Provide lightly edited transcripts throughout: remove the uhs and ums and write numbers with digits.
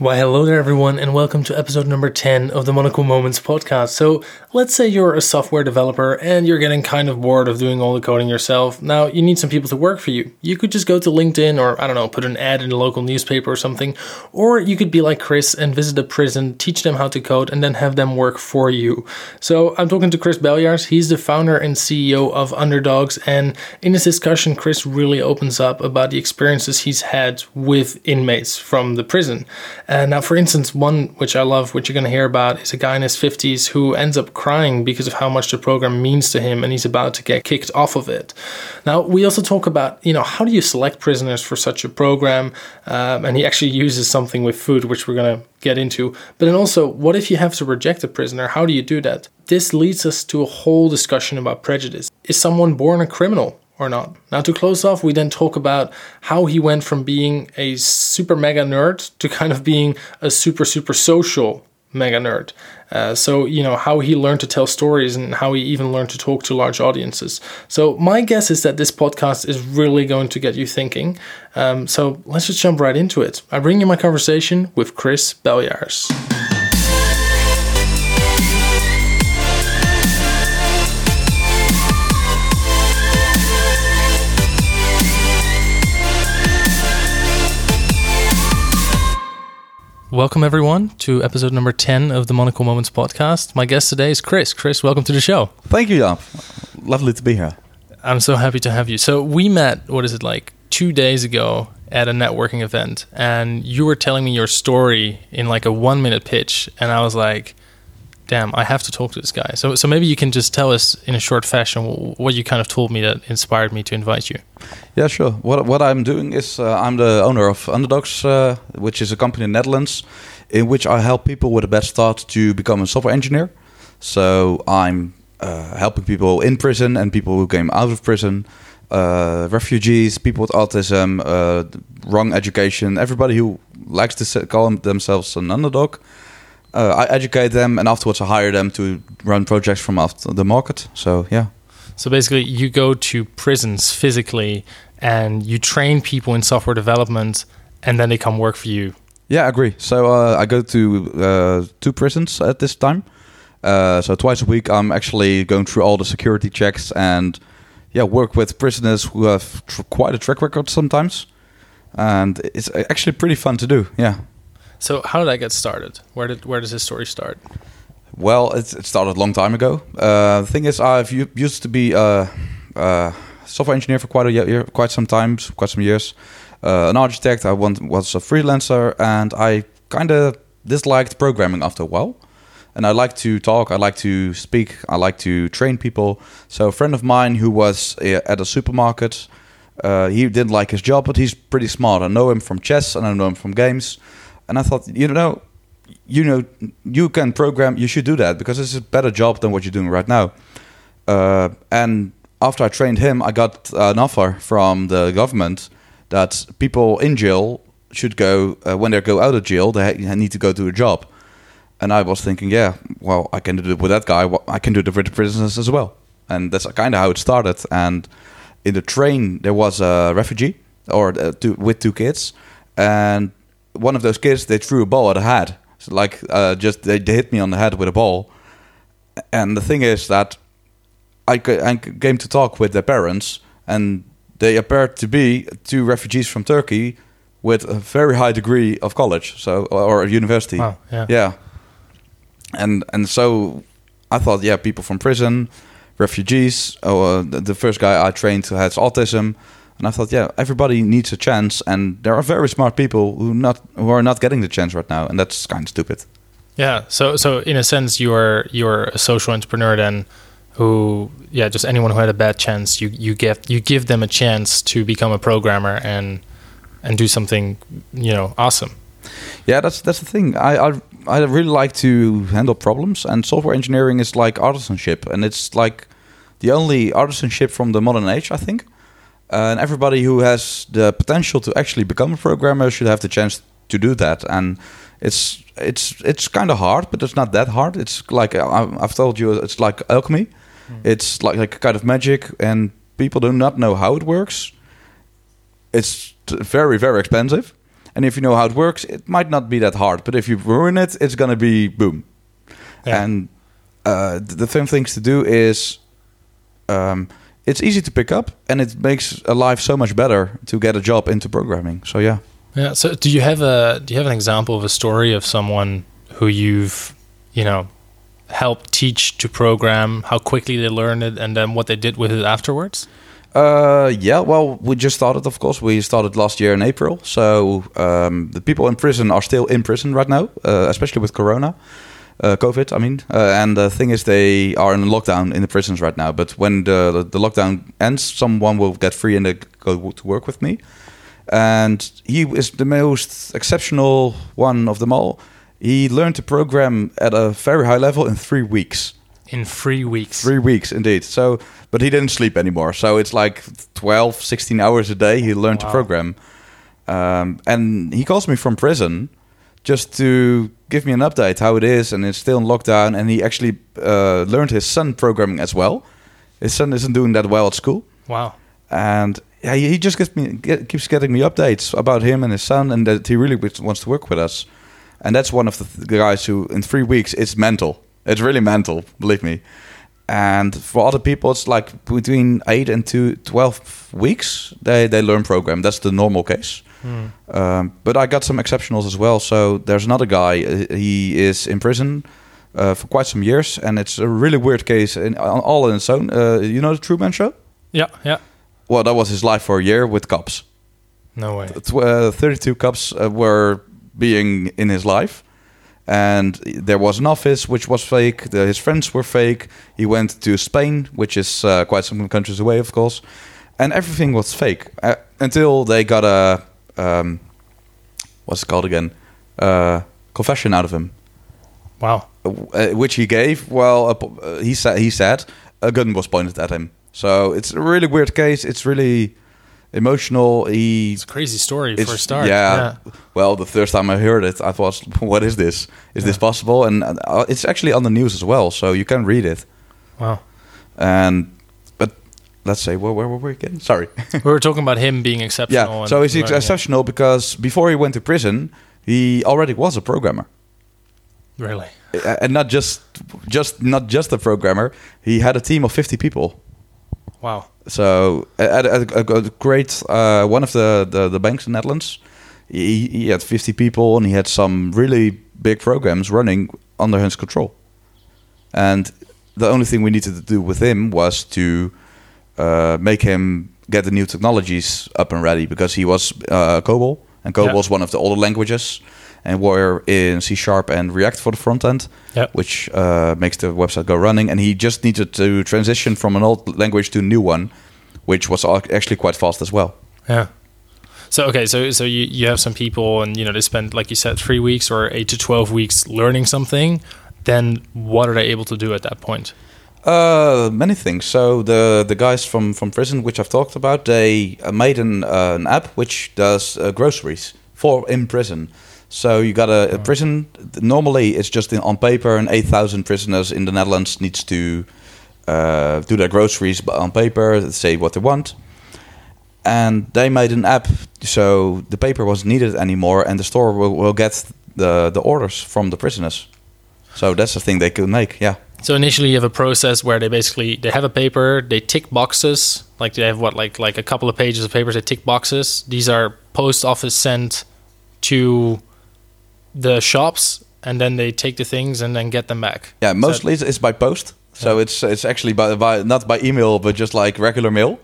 Why, hello there, everyone, and welcome to episode number 10 of the Monocle Moments podcast. So let's say you're a software developer and you're getting kind of bored of doing all the coding yourself. Now, you need some people to work for you. You could just go to LinkedIn or, I don't know, put an ad in a local newspaper or something. Or you could be like Chris and visit a prison, teach them how to code, and then have them work for you. So I'm talking to Chris Bellaars. He's the founder and CEO of Underdogs. And in this discussion, Chris really opens up about the experiences he's had with inmates from the prison. Now, for instance, one which I love, which you're going to hear about, is a guy in his 50s who ends up crying because of how much the program means to him, and he's about to get kicked off of it. Now, we also talk about, you know, how do you select prisoners for such a program? And he actually uses something with food, which we're going to get into. But then also, what if you have to reject a prisoner? How do you do that? This leads us to a whole discussion about prejudice. Is someone born a criminal or not? Now, to close off, we then talk about how he went from being a super mega nerd to kind of being a super social mega nerd. So, you know, how he learned to tell stories and how he even learned to talk to large audiences. So my guess is that this podcast is really going to get you thinking. So let's just jump right into it. I bring you my conversation with Chris Bellaars. Welcome, everyone, to episode number 10 of the Monocle Moments podcast. My guest today is Chris. Chris, welcome to the show. Thank you, Jan. Lovely to be here. I'm so happy to have you. So we met, 2 days ago at a networking event, and you were telling me your story in like a 1-minute pitch, and I was like, damn, I have to talk to this guy. So maybe you can just tell us in a short fashion what you kind of told me that inspired me to invite you. Yeah, sure. What I'm doing is I'm the owner of Underdogs, which is a company in the Netherlands, in which I help people with a bad start to become a software engineer. So I'm helping people in prison and people who came out of prison, refugees, people with autism, wrong education, everybody who likes to call themselves an underdog. I educate them, and afterwards I hire them to run projects from after the market. So, yeah. So basically, you go to prisons physically, and you train people in software development, and then they come work for you. Yeah, I agree. So I go to 2 prisons at this time. So twice a week, I'm actually going through all the security checks and work with prisoners who have quite a track record sometimes. And it's actually pretty fun to do, yeah. So how did I get started? Where does this story start? Well, it started a long time ago. The thing is, I've used to be a software engineer for quite some years. An architect. I was a freelancer, and I kind of disliked programming after a while. And I like to talk. I like to speak. I like to train people. So a friend of mine who was at a supermarket, he didn't like his job, but he's pretty smart. I know him from chess, and I know him from games. And I thought, you know, you can program. You should do that because it's a better job than what you're doing right now. And after I trained him, I got an offer from the government that people in jail should go when they go out of jail. They need to go to a job. And I was thinking, I can do it with that guy. I can do it with the prisoners as well. And that's kind of how it started. And in the train, there was a refugee with 2 kids, and one of those kids, they threw a ball at a head. So they hit me on the head with a ball. And the thing is that I came to talk with their parents, and they appeared to be 2 refugees from Turkey with a very high degree of college, or university. Wow, yeah. And so I thought, people from prison, refugees. The first guy I trained has autism. And I thought, everybody needs a chance, and there are very smart people who are not getting the chance right now, and that's kind of stupid. Yeah. So in a sense, you're a social entrepreneur then, who just anyone who had a bad chance, you give them a chance to become a programmer and do something awesome. Yeah, that's the thing. I really like to handle problems, and software engineering is like artisanship, and it's like the only artisanship from the modern age, I think. And everybody who has the potential to actually become a programmer should have the chance to do that. And it's kind of hard, but it's not that hard. It's like I've told you, it's like alchemy. Mm. It's like kind of magic, and people do not know how it works. It's very, very expensive. And if you know how it works, it might not be that hard. But if you ruin it, it's going to be boom. Yeah. And the fun things to do is it's easy to pick up, and it makes a life so much better to get a job into programming. So yeah. Yeah. So do you have an example of a story of someone who you've helped teach to program, how quickly they learned it, and then what they did with it afterwards? Yeah, well, we just started, of course. We started last year in April. So the people in prison are still in prison right now, especially with Corona, COVID, I mean. And the thing is, they are in lockdown in the prisons right now. But when the lockdown ends, someone will get free and they go to work with me. And he is the most exceptional one of them all. He learned to program at a very high level in 3 weeks. In 3 weeks. 3 weeks, indeed. So, but he didn't sleep anymore. So it's like 12, 16 hours a day he learned to program. And he calls me from prison just to give me an update how it is. And it's still in lockdown. And he actually learned his son programming as well. His son isn't doing that well at school. Wow. And yeah, he just keeps getting me updates about him and his son, and that he really wants to work with us. And that's one of the guys who, in 3 weeks, it's mental. It's really mental, believe me. And for other people, it's like between 8 and 12 weeks, they learn program. That's the normal case. Mm. But I got some exceptionals as well. So there's another guy. He is in prison for quite some years. And it's a really weird case, all on its own. You know the Truman Show? Yeah, yeah. Well, that was his life for a year with cops. No way. 32 cops were being in his life, and there was an office which was fake. His friends were fake. He went to Spain, which is quite some countries away, of course, and everything was fake until they got a what's it called again? Confession out of him. Wow. Which he gave. Well, he said a gun was pointed at him. So it's a really weird case. It's really emotional. It's a crazy story for a start. Yeah. Well, the first time I heard it, I thought, what is this? Is this possible? And it's actually on the news as well, so you can read it. Wow. But let's say, where were we again? Sorry. We were talking about him being exceptional. Yeah, so he's exceptional because before he went to prison, he already was a programmer. Really? And not just a programmer. He had a team of 50 people. Wow. So at a great one of the banks in the Netherlands, he had 50 people, and he had some really big programs running under his control. And the only thing we needed to do with him was to make him get the new technologies up and ready, because he was COBOL, and COBOL is one of the older languages, and we're in C Sharp and React for the front end, which makes the website go running. And he just needed to transition from an old language to a new one, which was actually quite fast as well. Yeah. So, okay, so you have some people, and they spend, like you said, 3 weeks or 8 to 12 weeks learning something. Then what are they able to do at that point? Many things. So the guys from prison, which I've talked about, they made an app which does groceries for in prison. So you got a prison. Normally, it's just on paper, and 8,000 prisoners in the Netherlands needs to do their groceries on paper, say what they want. And they made an app, so the paper wasn't needed anymore, and the store will get the orders from the prisoners. So that's the thing they could make, yeah. So initially, you have a process where they have a paper, they tick boxes. Like they have like a couple of pages of papers, they tick boxes. These are post office sent to the shops, and then they take the things and then get them back. Yeah, mostly it's by post. So it's actually by not by email, but just like regular mail.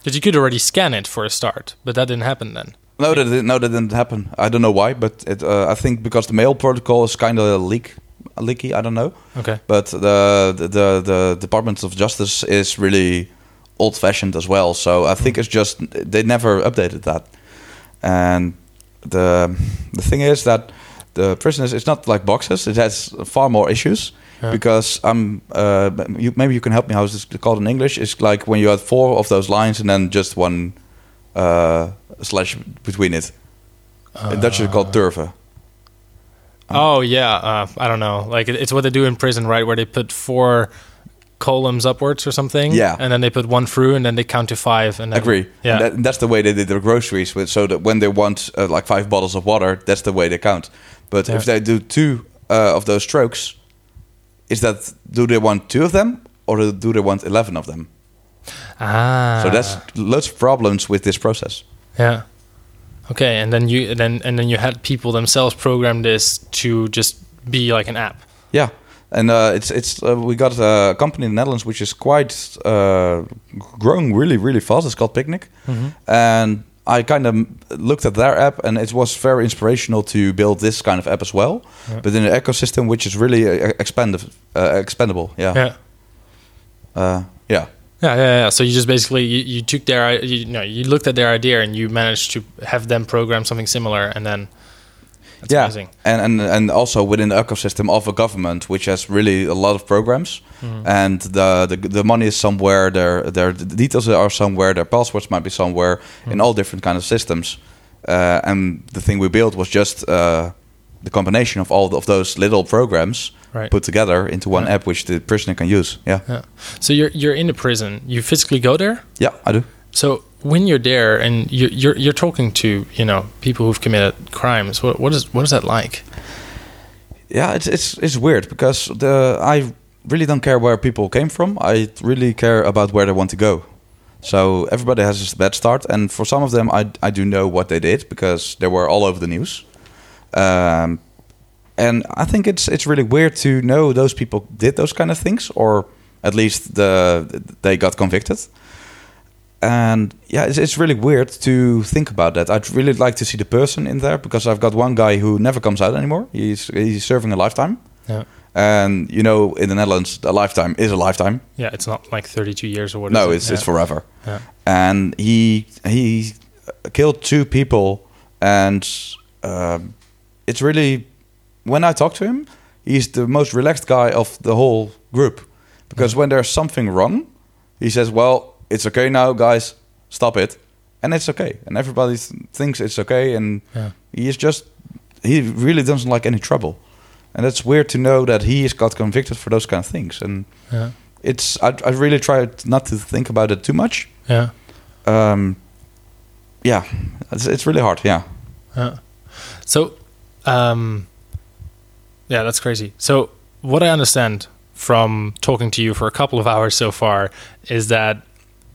Because you could already scan it for a start, but that didn't happen then. No, that didn't happen. I don't know why, but it, I think because the mail protocol is kind of leaky. I don't know. Okay. But the Department of Justice is really old-fashioned as well. So I think it's just they never updated that. And the thing is that the prisoners, it's not like boxes. It has far more issues because maybe you can help me. How is this called in English? It's like when you had 4 of those lines and then just one slash between it. In Dutch, it's called turven. I don't know. Like it's what they do in prison, right? Where they put 4 columns upwards or something. Yeah. And then they put one through and then they count to five. And then, agree. Yeah. And that's the way they did their groceries, with, so that when they want like 5 bottles of water, that's the way they count. But if they do 2 of those strokes, is that, do they want 2 of them or do they want 11 of them? Ah. So that's lots of problems with this process. Yeah. Okay, and then you had people themselves program this to just be like an app. Yeah, and it's we got a company in the Netherlands which is quite growing really, really fast. It's called Picnic, and I kind of looked at their app, and it was very inspirational to build this kind of app as well, but in an ecosystem which is really expandable. Yeah. So you just basically you took their you looked at their idea and you managed to have them program something similar, and then that's amazing. And also within the ecosystem of a government which has really a lot of programs, and the money is somewhere, their details are somewhere, their passwords might be somewhere in all different kind of systems, and the thing we built was just the combination of all of those little programs put together into one app, which the prisoner can use. Yeah. So you're in the prison. You physically go there? Yeah, I do. So when you're there and you're talking to people who've committed crimes, what is that like? Yeah, it's weird because I really don't care where people came from. I really care about where they want to go. So everybody has a bad start, and for some of them, I do know what they did because they were all over the news. And I think it's really weird to know those people did those kind of things, or at least they got convicted. And yeah, it's really weird to think about that. I'd really like to see the person in there, because I've got one guy who never comes out anymore. He's serving a lifetime. Yeah. And in the Netherlands, a lifetime is a lifetime. Yeah, it's not like 32 years or whatever. No, it's forever. Yeah. And he killed 2 people, and it's really, when I talk to him, he's the most relaxed guy of the whole group. Because when there's something wrong, he says, well, it's okay now, guys, stop it. And it's okay. And everybody thinks it's okay. And he really doesn't like any trouble. And that's weird to know that he has got convicted for those kind of things. And I really try not to think about it too much. Yeah. It's really hard. Yeah. So, that's crazy. So what I understand from talking to you for a couple of hours so far is that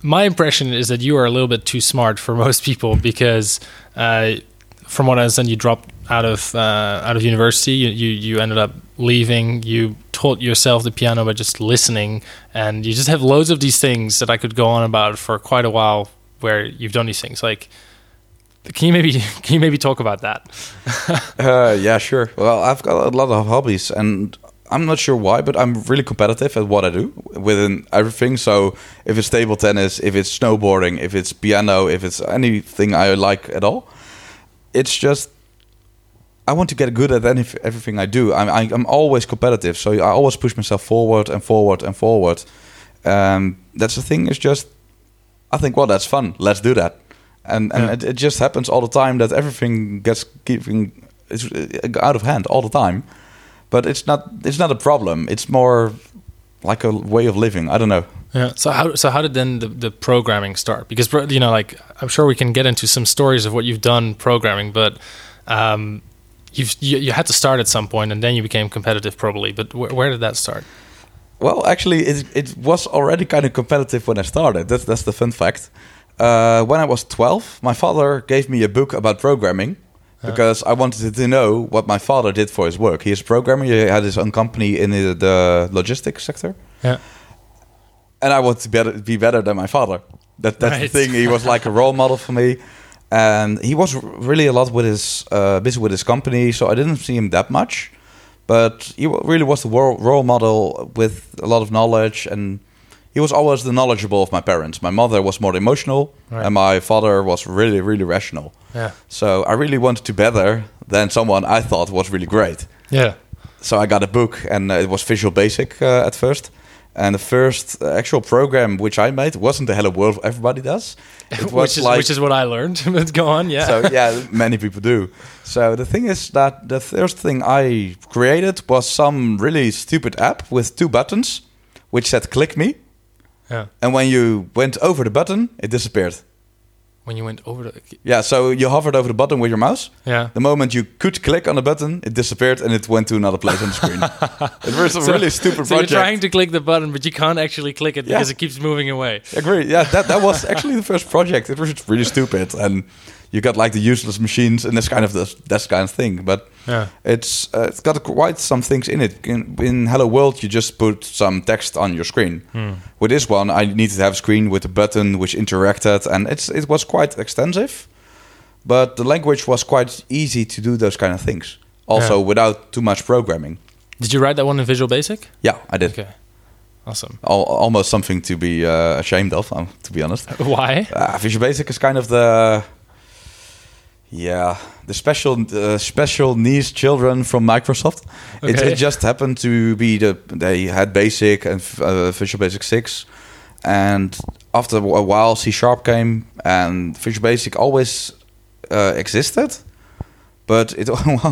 my impression is that you are a little bit too smart for most people, because from what I understand, you dropped out of university. You ended up leaving. You taught yourself the piano by just listening, and you just have loads of these things that I could go on about for quite a while where you've done these things. Like, Can you maybe talk about that? Yeah, sure. Well, I've got a lot of hobbies, and I'm not sure why, but I'm really competitive at what I do within everything. So if it's table tennis, if it's snowboarding, if it's piano, if it's anything I like at all, it's just I want to get good at everything I do. I'm always competitive, so I always push myself forward and forward and forward. That's the thing. It's just I think, well, that's fun. Let's do that. And it just happens all the time that everything gets out of hand all the time, but it's not a problem. It's more like a way of living. I don't know. Yeah. So how did then the programming start? Because I'm sure we can get into some stories of what you've done programming, but you had to start at some point, and then you became competitive probably. But where did that start? Well, actually, it was already kind of competitive when I started. That's the fun fact. When I was 12, my father gave me a book about programming because I wanted to know what my father did for his work. He is a programmer. He had his own company in the logistics sector. Yeah. And I wanted to be better than my father. That's right. The thing. He was like a role model for me. And he was really a lot with his busy with his company, so I didn't see him that much. But he really was the role model with a lot of knowledge, and he was always the knowledgeable of my parents. My mother was more emotional, and my father was really, really rational. Yeah. So I really wanted to be better than someone I thought was really great. Yeah. So I got a book, and it was Visual Basic at first. And the first actual program which I made wasn't the Hello World everybody does. It was which is what I learned. But go on, yeah. So yeah, many people do. So the thing is that the first thing I created was some really stupid app with 2 buttons. which said click me. Yeah. And when you went over the button, it disappeared. When you went over the... Yeah, so you hovered over the button with your mouse. Yeah. The moment you could click on the button, it disappeared and it went to another place on the screen. It was a really stupid project. You're trying to click the button, but you can't actually click it because it keeps moving away. Agree. Yeah, that was actually the first project. It was really stupid. And you got like the useless machines and this kind of thing. But it's got quite some things in it. In Hello World, you just put some text on your screen. Hmm. With this one, I needed to have a screen with a button which interacted. And it was quite extensive. But the language was quite easy to do those kind of things. Also, without too much programming. Did you write that one in Visual Basic? Yeah, I did. Okay. Awesome. Almost something to be ashamed of, to be honest. Why? Visual Basic is kind of the special needs children from Microsoft. Okay. It just happened to be they had Basic and Visual Basic 6. And after a while, C Sharp came, and Visual Basic always existed, but it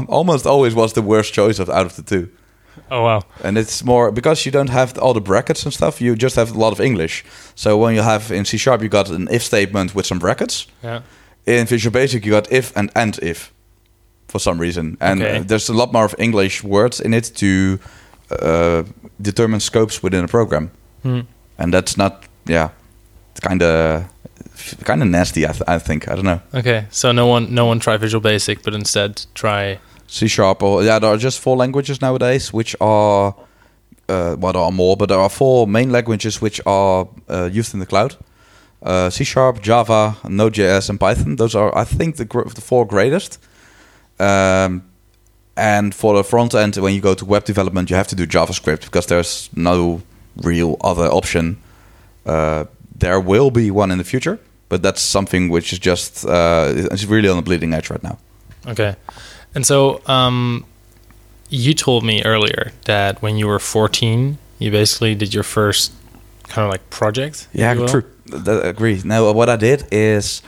almost always was the worst choice out of the two. Oh, wow. And it's more because you don't have all the brackets and stuff, you just have a lot of English. So when you have in C Sharp, you got an if statement with some brackets. Yeah. In Visual Basic, you got if and if for some reason. And there's a lot more of English words in it to determine scopes within a program. Hmm. And that's not, it's kind of nasty. I think I don't know. Okay, so no one try Visual Basic, but instead try C Sharp. Or there are just 4 languages nowadays, which are there are more, but there are 4 main languages which are used in the cloud: C Sharp, Java, Node.js, and Python. Those are, I think, the 4 greatest. And for the front end, when you go to web development, you have to do JavaScript because there's no real other option. There will be one in the future, but that's something which is just it's really on the bleeding edge right now. Okay. And so you told me earlier that when you were 14, you basically did your first kind of like project. Yeah, true. I agree. Now, what I did is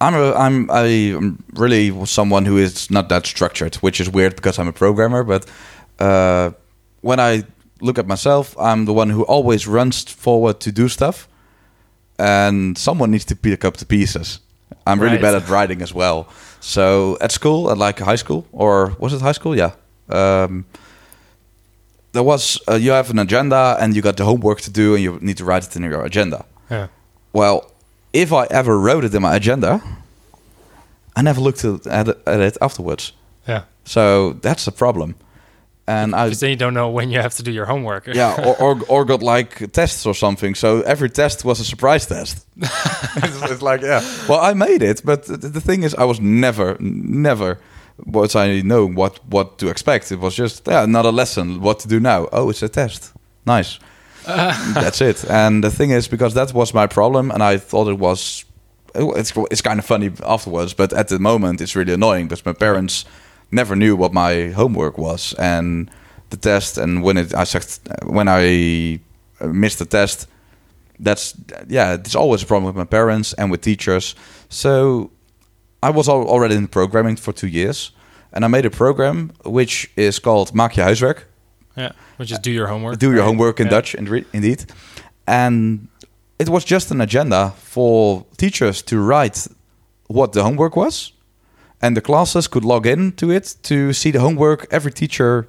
I'm really someone who is not that structured, which is weird because I'm a programmer, but when I look at myself, I'm the one who always runs forward to do stuff, and someone needs to pick up the pieces. I'm really bad at writing as well. So at school, at like high school, or was it high school? Yeah. There was you have an agenda and you got the homework to do and you need to write it in your agenda. Yeah. Well, if I ever wrote it in my agenda, I never looked at it afterwards. Yeah. So that's a problem. And because then you don't know when you have to do your homework. Yeah, or got like tests or something. So every test was a surprise test. It's like, well, I made it. But the thing is, I was never was I know what to expect. It was just another lesson, what to do now. Oh, it's a test. Nice. That's it. And the thing is, because that was my problem, and I thought it was... It's kind of funny afterwards, but at the moment, it's really annoying because my parents... never knew what my homework was and the test, and when I missed the test, it's always a problem with my parents and with teachers. So I was already in programming for 2 years, and I made a program which is called Maak je huiswerk. Yeah, which is do your homework. Do your homework in Dutch, indeed. And it was just an agenda for teachers to write what the homework was. And the classes could log in to it to see the homework every teacher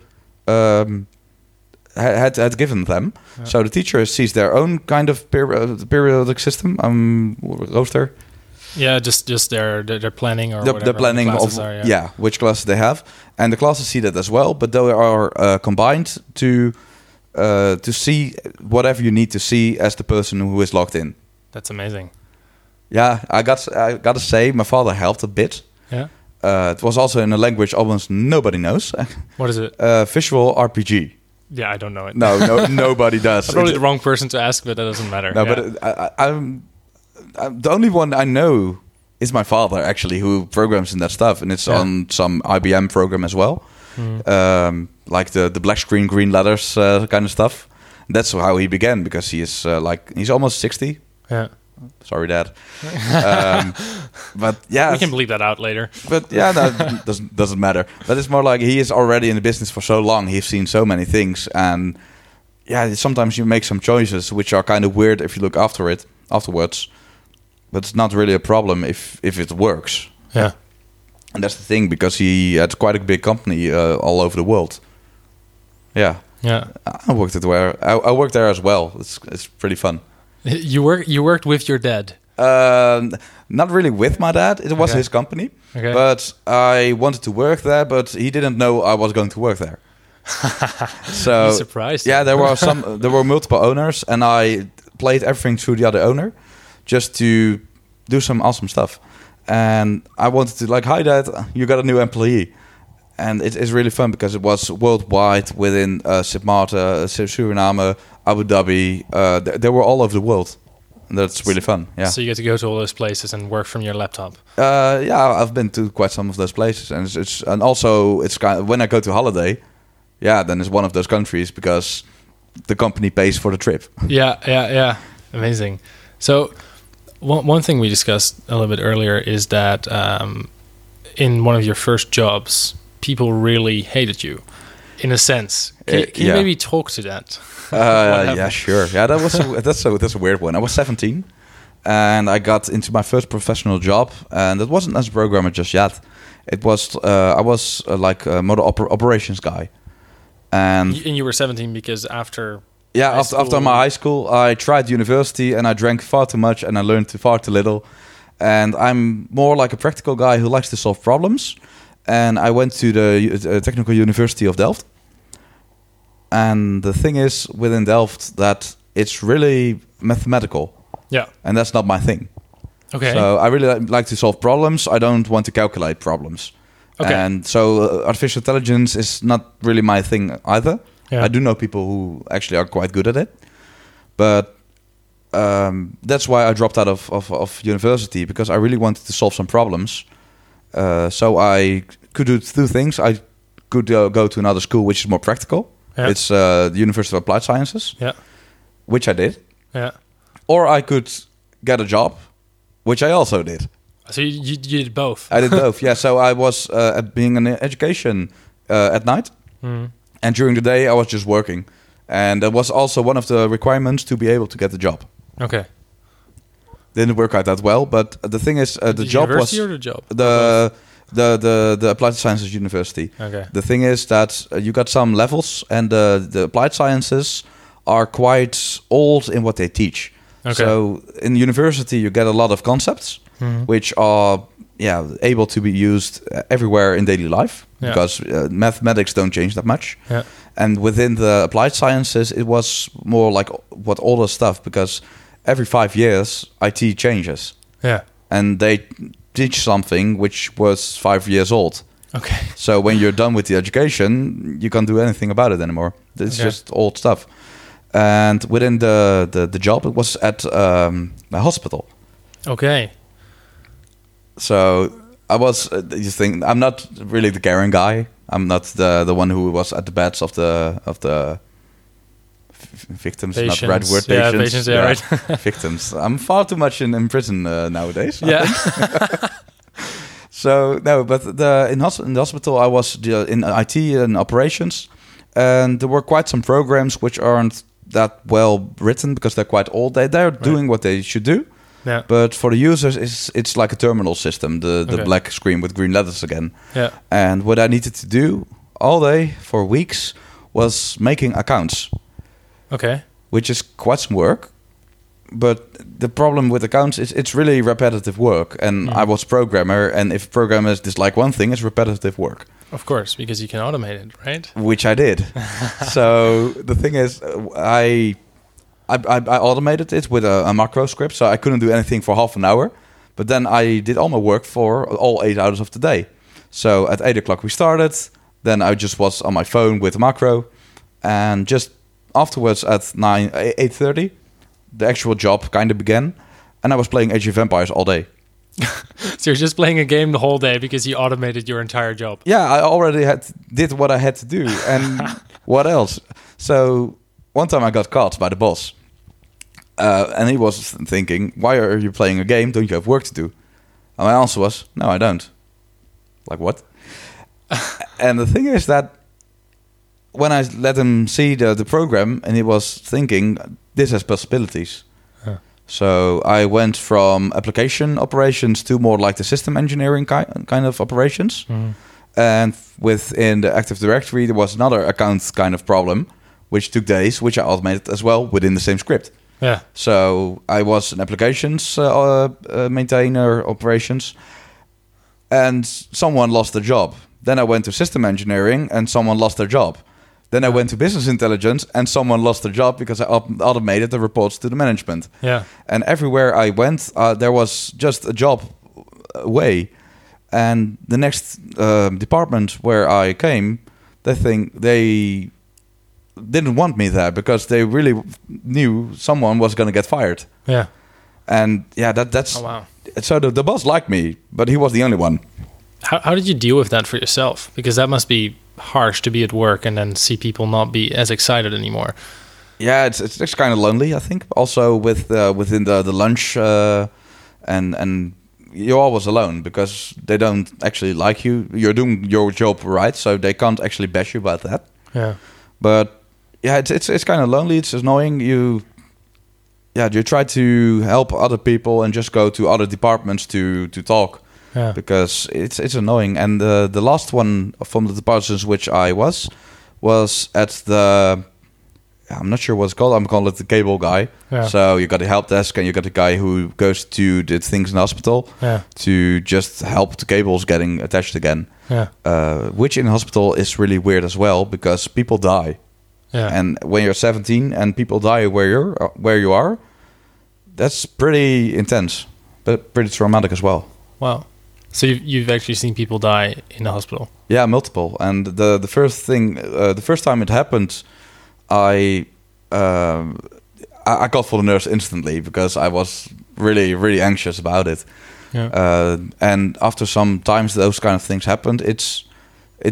had given them. Yeah. So the teacher sees their own kind of periodic system, roster. Yeah, just their planning or whatever. The planning which classes they have. And the classes see that as well, but they are combined to see whatever you need to see as the person who is logged in. That's amazing. Yeah, I got to say, my father helped a bit. Yeah. It was also in a language almost nobody knows. What is it? Visual RPG. Yeah, I don't know it. No, nobody does. I'm probably the wrong person to ask, but that doesn't matter. No, but I'm the only one I know is my father, actually, who programs in that stuff. And it's on some IBM program as well. Mm. Like the black screen, green letters kind of stuff. That's how he began, because he is he's almost 60. Yeah. Sorry, Dad. But yeah, we can bleep that out later. But yeah, that doesn't matter. But it's more like he is already in the business for so long. He's seen so many things, and yeah, sometimes you make some choices which are kind of weird if you look afterwards, but it's not really a problem if it works. Yeah. And that's the thing, because he had quite a big company all over the world. Yeah. Yeah. I worked there as well. It's pretty fun. You worked with your dad? Not really with my dad. It was his company. Okay. But I wanted to work there, but he didn't know I was going to work there. So you surprised. Yeah, there were multiple owners, and I played everything through the other owner just to do some awesome stuff. And I wanted to hi Dad, you got a new employee. And it is really fun because it was worldwide within St. Marta, Suriname, Abu Dhabi. They were all over the world. And that's really fun. Yeah. So you get to go to all those places and work from your laptop. I've been to quite some of those places, and it's kind of, when I go to holiday, yeah, then it's one of those countries because the company pays for the trip. Yeah, amazing. So one thing we discussed a little bit earlier is that in one of your first jobs, people really hated you, in a sense. Can you maybe talk to that? Yeah, sure. Yeah, that was that's a weird one. I was 17, and I got into my first professional job, and it wasn't as a programmer just yet. It was I was a motor operations guy. And you were 17 because after my high school, I tried university and I drank far too much and I learned far too little. And I'm more like a practical guy who likes to solve problems. And I went to the Technical University of Delft. And the thing is within Delft that it's really mathematical. Yeah. And that's not my thing. Okay. So I really like to solve problems. I don't want to calculate problems. Okay. And so artificial intelligence is not really my thing either. Yeah. I do know people who actually are quite good at it. But that's why I dropped out of university, because I really wanted to solve some problems. So I could do two things. I could go to another school, which is more practical. Yeah. It's the University of Applied Sciences, which I did. Yeah. Or I could get a job, which I also did. So you did both. I did both, yeah. So I was being in education at night. Mm. And during the day, I was just working. And that was also one of the requirements to be able to get the job. Okay. Didn't work out that well, but the thing is, the job was... The university or the job? The Applied Sciences University. Okay. The thing is that you got some levels, and the Applied Sciences are quite old in what they teach. Okay. So in university, you get a lot of concepts. Mm-hmm. Which are able to be used everywhere in daily life, because mathematics don't change that much. Yeah. And within the applied sciences, it was more like what older stuff, because every 5 years IT changes. Yeah. And they teach something which was 5 years old. Okay. So when you're done with the education, you can't do anything about it anymore. It's just old stuff. And within the job, it was at a hospital. Okay. So I was I'm not really the caring guy. I'm not the one who was at the beds of the victims. Patients. Not the right word. Patients. Yeah, right. Victims. I'm far too much in prison nowadays. Yeah. So no, but in the hospital I was in IT and operations, and there were quite some programs which aren't that well written because they're quite old. They're doing what they should do. Yeah. But for the users, it's like a terminal system, the black screen with green letters again. Yeah. And what I needed to do all day for weeks was making accounts. Okay. Which is quite some work. But the problem with accounts is it's really repetitive work. And I was a programmer, and if programmers dislike one thing, it's repetitive work. Of course, because you can automate it, right? Which I did. So the thing is, I automated it with a macro script, so I couldn't do anything for half an hour. But then I did all my work for all 8 hours of the day. So at 8 o'clock we started. Then I just was on my phone with a macro, and just afterwards at 8:30, the actual job kind of began, and I was playing Age of Empires all day. So you're just playing a game the whole day because you automated your entire job. Yeah, I already did what I had to do, and what else? So one time I got caught by the boss. And he was thinking, why are you playing a game? Don't you have work to do? And my answer was, no, I don't. Like, what? And the thing is that when I let him see the program, and he was thinking, this has possibilities. Huh. So I went from application operations to more like the system engineering kind of operations. Mm. And within the Active Directory, there was another account kind of problem, which took days, which I automated as well within the same script. Yeah. So I was an applications maintainer operations, and someone lost their job. Then I went to system engineering, and someone lost their job. Then I went to business intelligence, and someone lost their job because I automated the reports to the management. Yeah. And everywhere I went, there was just a job away. And the next department where I came, they didn't want me there because they really knew someone was going to get fired. Yeah. And yeah, that's... Oh, wow. So the boss liked me, but he was the only one. How did you deal with that for yourself? Because that must be harsh to be at work and then see people not be as excited anymore. Yeah, it's kind of lonely, I think. Also within the lunch and you're always alone because they don't actually like you. You're doing your job right, so they can't actually bash you about that. Yeah. But yeah, it's kind of lonely. It's annoying. You try to help other people and just go to other departments to talk. Yeah. Because it's annoying. And the last one from the departments which I was at the... I'm not sure what's called. I'm calling it the cable guy. Yeah. So you got the help desk and you got the guy who goes to the things in the hospital to just help the cables getting attached again. Yeah. Which in hospital is really weird as well because people die. Yeah. And when you're 17 and people die where you are, that's pretty intense, but pretty traumatic as well. Wow. So you've actually seen people die in the hospital? Yeah, multiple. And the first time it happened, I called for the nurse instantly because I was really, really anxious about it. Yeah. And after some times those kind of things happened, it's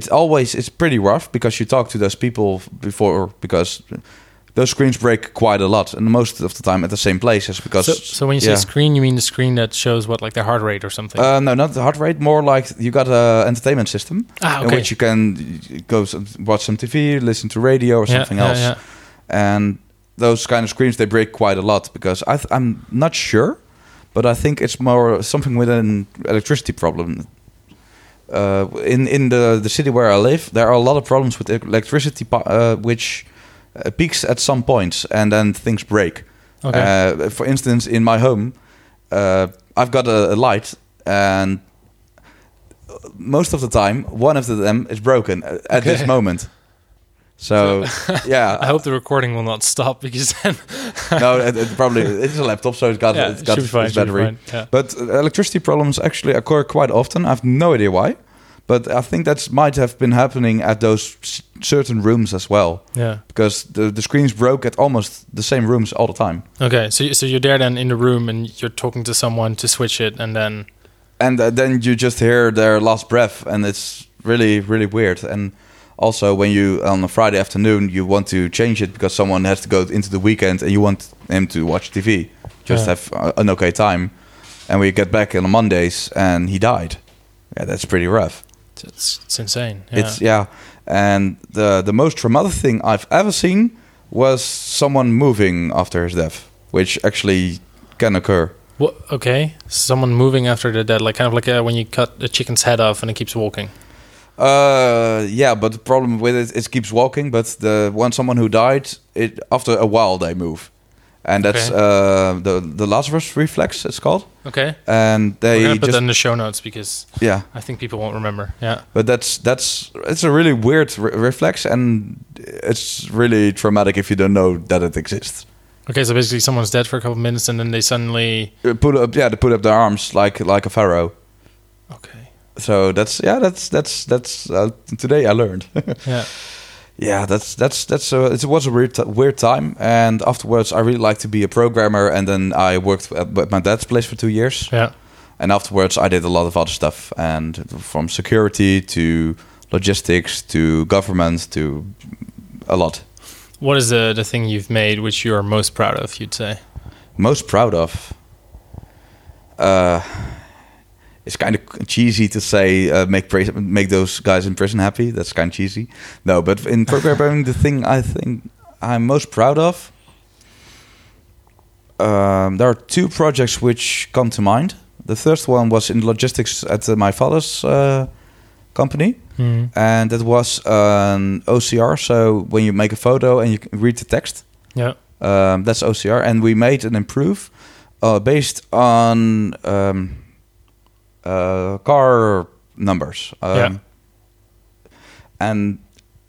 always pretty rough because you talk to those people before because those screens break quite a lot, and most of the time at the same places. Because so when you say screen, you mean the screen that shows what, like the heart rate or something? No, not the heart rate. More like you got an entertainment system in which you can go watch some TV, listen to radio, or something else. Yeah. And those kind of screens, they break quite a lot because I'm not sure, but I think it's more something with an electricity problem. In the city where I live, there are a lot of problems with electricity, which peaks at some points and then things break. Okay. For instance, in my home, I've got a light, and most of the time, one of them is broken at this moment. So yeah, I hope the recording will not stop because then no, it probably it's a laptop, so it's got its battery. Yeah. But electricity problems actually occur quite often. I have no idea why. But I think that might have been happening at those certain rooms as well. Yeah. Because the screens broke at almost the same rooms all the time. Okay, so you're there then in the room and you're talking to someone to switch it and then... And then you just hear their last breath and it's really, really weird. And also when you, on a Friday afternoon, you want to change it because someone has to go into the weekend and you want him to watch TV. Just have an okay time. And we get back on Mondays and he died. Yeah, that's pretty rough. It's insane. Yeah. And the most traumatic thing I've ever seen was someone moving after his death, which actually can occur. What? Okay, someone moving after their death, like kind of like when you cut a chicken's head off and it keeps walking. Yeah, but the problem with it is it keeps walking. But someone who died, it after a while they move. And that's the Lazarus reflex, it's called. Okay. And we're gonna put that in the show notes because I think people won't remember. Yeah. But that's it's a really weird reflex, and it's really traumatic if you don't know that it exists. Okay, so basically someone's dead for a couple of minutes, and then they suddenly put up their arms like a pharaoh. Okay. So that's today I learned. Yeah. Yeah, it was a weird time, and afterwards I really liked to be a programmer, and then I worked at my dad's place for 2 years. Yeah, and afterwards I did a lot of other stuff, and from security to logistics to government to a lot. What is the thing you've made which you are most proud of? You'd say most proud of. It's kind of cheesy to say make those guys in prison happy. That's kind of cheesy. No, but in programming, the thing I think I'm most proud of, there are two projects which come to mind. The first one was in logistics at my father's company. Mm. And that was an OCR. So when you make a photo and you can read the text, yeah, that's OCR. And we made an improve based on car numbers. And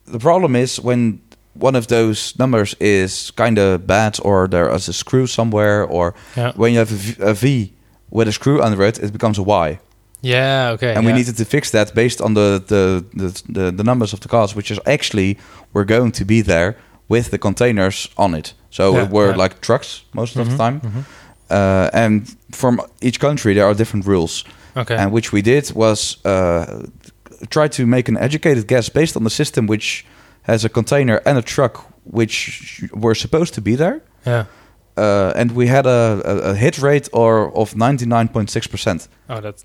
the problem is when one of those numbers is kind of bad, or there is a screw somewhere, or when you have a V with a screw under it becomes a Y. Yeah, okay. And we needed to fix that based on the numbers of the cars, which is actually were going to be there with the containers on it. So it were like trucks most of the time. Mm-hmm. And from each country, there are different rules. Okay. And which we did was try to make an educated guess based on the system which has a container and a truck which were supposed to be there. Yeah. And we had a hit rate of 99.6%,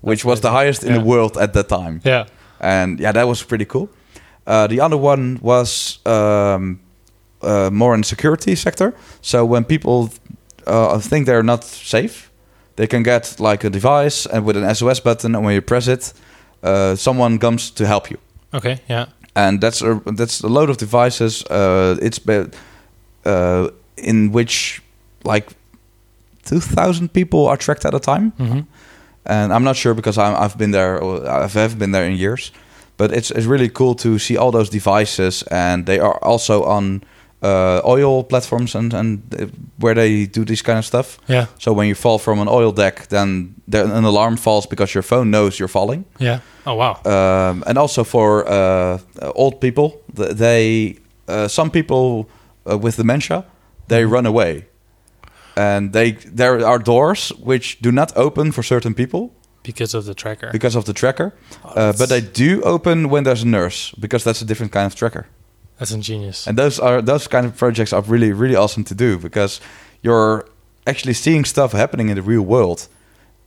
which was the highest in the world at that time. Yeah, and that was pretty cool. The other one was more in the security sector. So when people think they're not safe, they can get like a device and with an SOS button, and when you press it, someone comes to help you. Okay, yeah. And that's a load of devices. In which like 2,000 people are tracked at a time, and I'm not sure because I've been there. I've been there in years, but it's really cool to see all those devices, and they are also on oil platforms and where they do this kind of stuff. Yeah. So when you fall from an oil deck, then an alarm falls because your phone knows you're falling. Yeah. Oh wow. And also for old people, some people with dementia, they run away. And there are doors which do not open for certain people. Because of the tracker. But they do open when there's a nurse, because that's a different kind of tracker. That's ingenious. And those kind of projects are really, really awesome to do, because you're actually seeing stuff happening in the real world.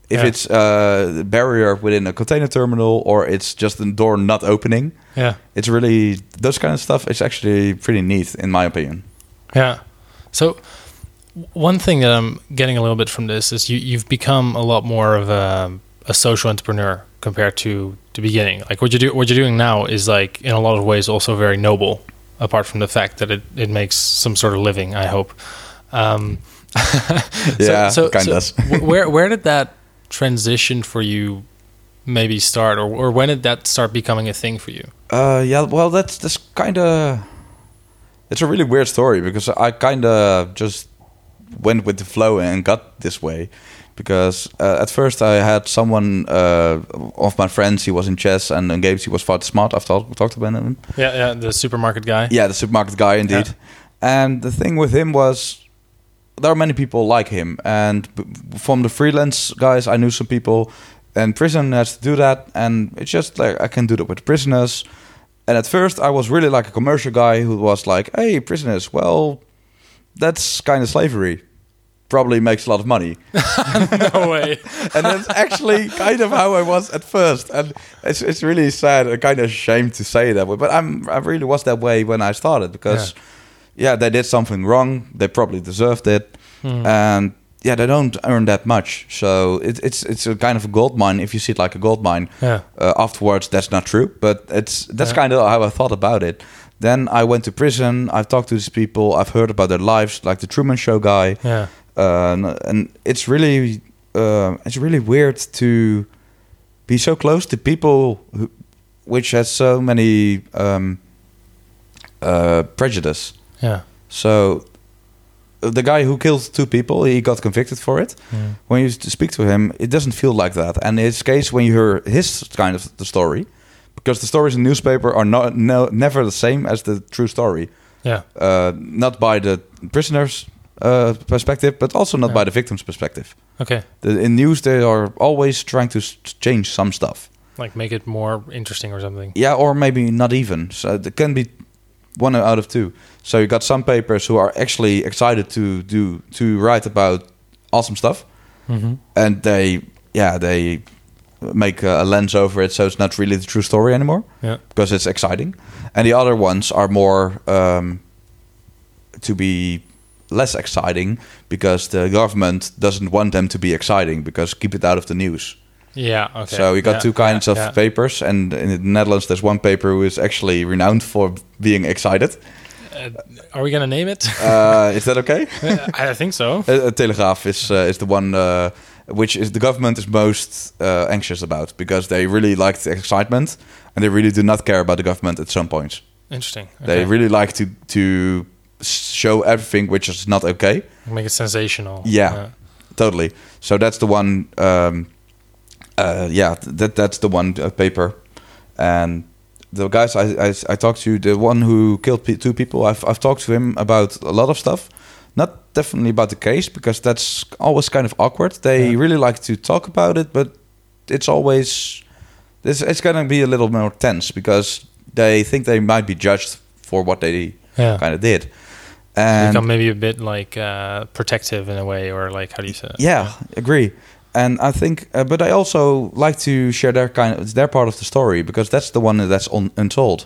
If it's a barrier within a container terminal, or it's just a door not opening. Yeah. It's really, those kind of stuff is actually pretty neat, in my opinion. Yeah. So one thing that I'm getting a little bit from this is you've become a lot more of a social entrepreneur compared to the beginning. Like what you're doing now is like in a lot of ways also very noble, apart from the fact that it makes some sort of living, I hope. So where did that transition for you maybe start, or when did that start becoming a thing for you? That's kind of, it's a really weird story, because I kind of just went with the flow and got this way, because at first I had someone of my friends. He was in chess and in games. He was quite smart. I've talked about him. Yeah, the supermarket guy. Yeah, the supermarket guy indeed. Yeah. And the thing with him was there are many people like him. And from the freelance guys, I knew some people, and prison has to do that. And it's just like I can do that with prisoners. And at first I was really like a commercial guy who was like, "Hey, prisoners, well, that's kind of slavery. Probably makes a lot of money." No way. And that's actually kind of how I was at first. And it's really sad and kind of shame to say it that way. But I really was that way when I started, because they did something wrong. They probably deserved it. Mm. And they don't earn that much. So it's a kind of a gold mine if you see it like a gold mine. Yeah. Afterwards, that's not true. But that's kind of how I thought about it. Then I went to prison. I've talked to these people. I've heard about their lives, like the Truman Show guy. Yeah. And it's really weird to be so close to people which has so many prejudice. Yeah. So the guy who killed two people, he got convicted for it. Yeah. When you speak to him, it doesn't feel like that. And in his case, when you hear his kind of the story, because the stories in the newspaper are never the same as the true story. Yeah. Not by the prisoner's perspective, but also not by the victim's perspective. Okay. In news, they are always trying to change some stuff. Like make it more interesting or something. Yeah, or maybe not even. So it can be one out of two. So you got some papers who are actually excited to write about awesome stuff. Mm-hmm. And they make a lens over it, so it's not really the true story anymore, because it's exciting. And the other ones are more to be less exciting, because the government doesn't want them to be exciting, because keep it out of the news. Yeah, okay. So we got two kinds of papers, and in the Netherlands there's one paper who is actually renowned for being excited. Are we going to name it? Is that okay? I think so. Telegraaf is the one which is the government is most anxious about, because they really like the excitement and they really do not care about the government at some points. Interesting. Okay. They really like to show everything which is not okay. Make it sensational. Yeah, totally. So that's the one. That's the one paper. And the guys I talked to, the one who killed two people, I've talked to him about a lot of stuff. Not definitely about the case, because that's always kind of awkward. They really like to talk about it, but it's always... It's going to be a little more tense, because they think they might be judged for what they kind of did. And become maybe a bit like protective in a way, or like, how do you say that? Yeah, agree. And I think, but I also like to share their part of the story, because that's the one that's untold.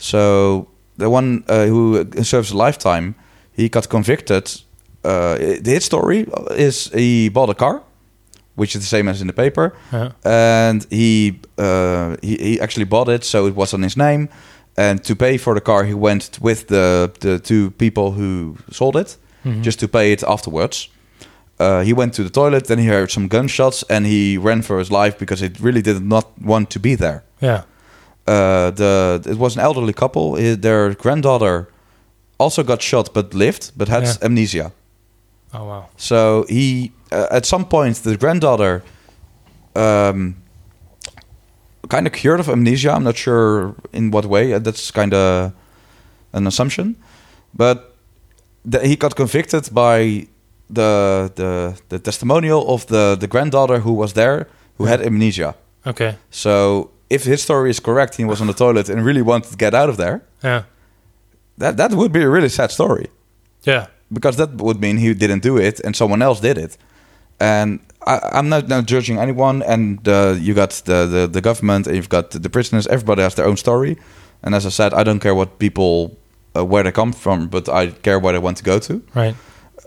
So the one who serves a lifetime, he got convicted. His story is he bought a car, which is the same as in the paper, and he actually bought it, so it was on his name. And to pay for the car, he went with the two people who sold it, just to pay it afterwards. He went to the toilet, then he heard some gunshots, and he ran for his life, because it really did not want to be there. Yeah. It was an elderly couple. Their granddaughter also got shot, but lived, but had amnesia. Oh, wow. So he, at some point, the granddaughter kind of cured of amnesia. I'm not sure in what way. That's kind of an assumption. But he got convicted by... The testimonial of the granddaughter who was there, who had amnesia. Okay. So if his story is correct, he was on the toilet and really wanted to get out of there. Yeah. That would be a really sad story. Yeah. Because that would mean he didn't do it and someone else did it. And I'm not judging anyone. And you got the government, and you've got the prisoners. Everybody has their own story. And as I said, I don't care what people where they come from, but I care where they want to go to. Right.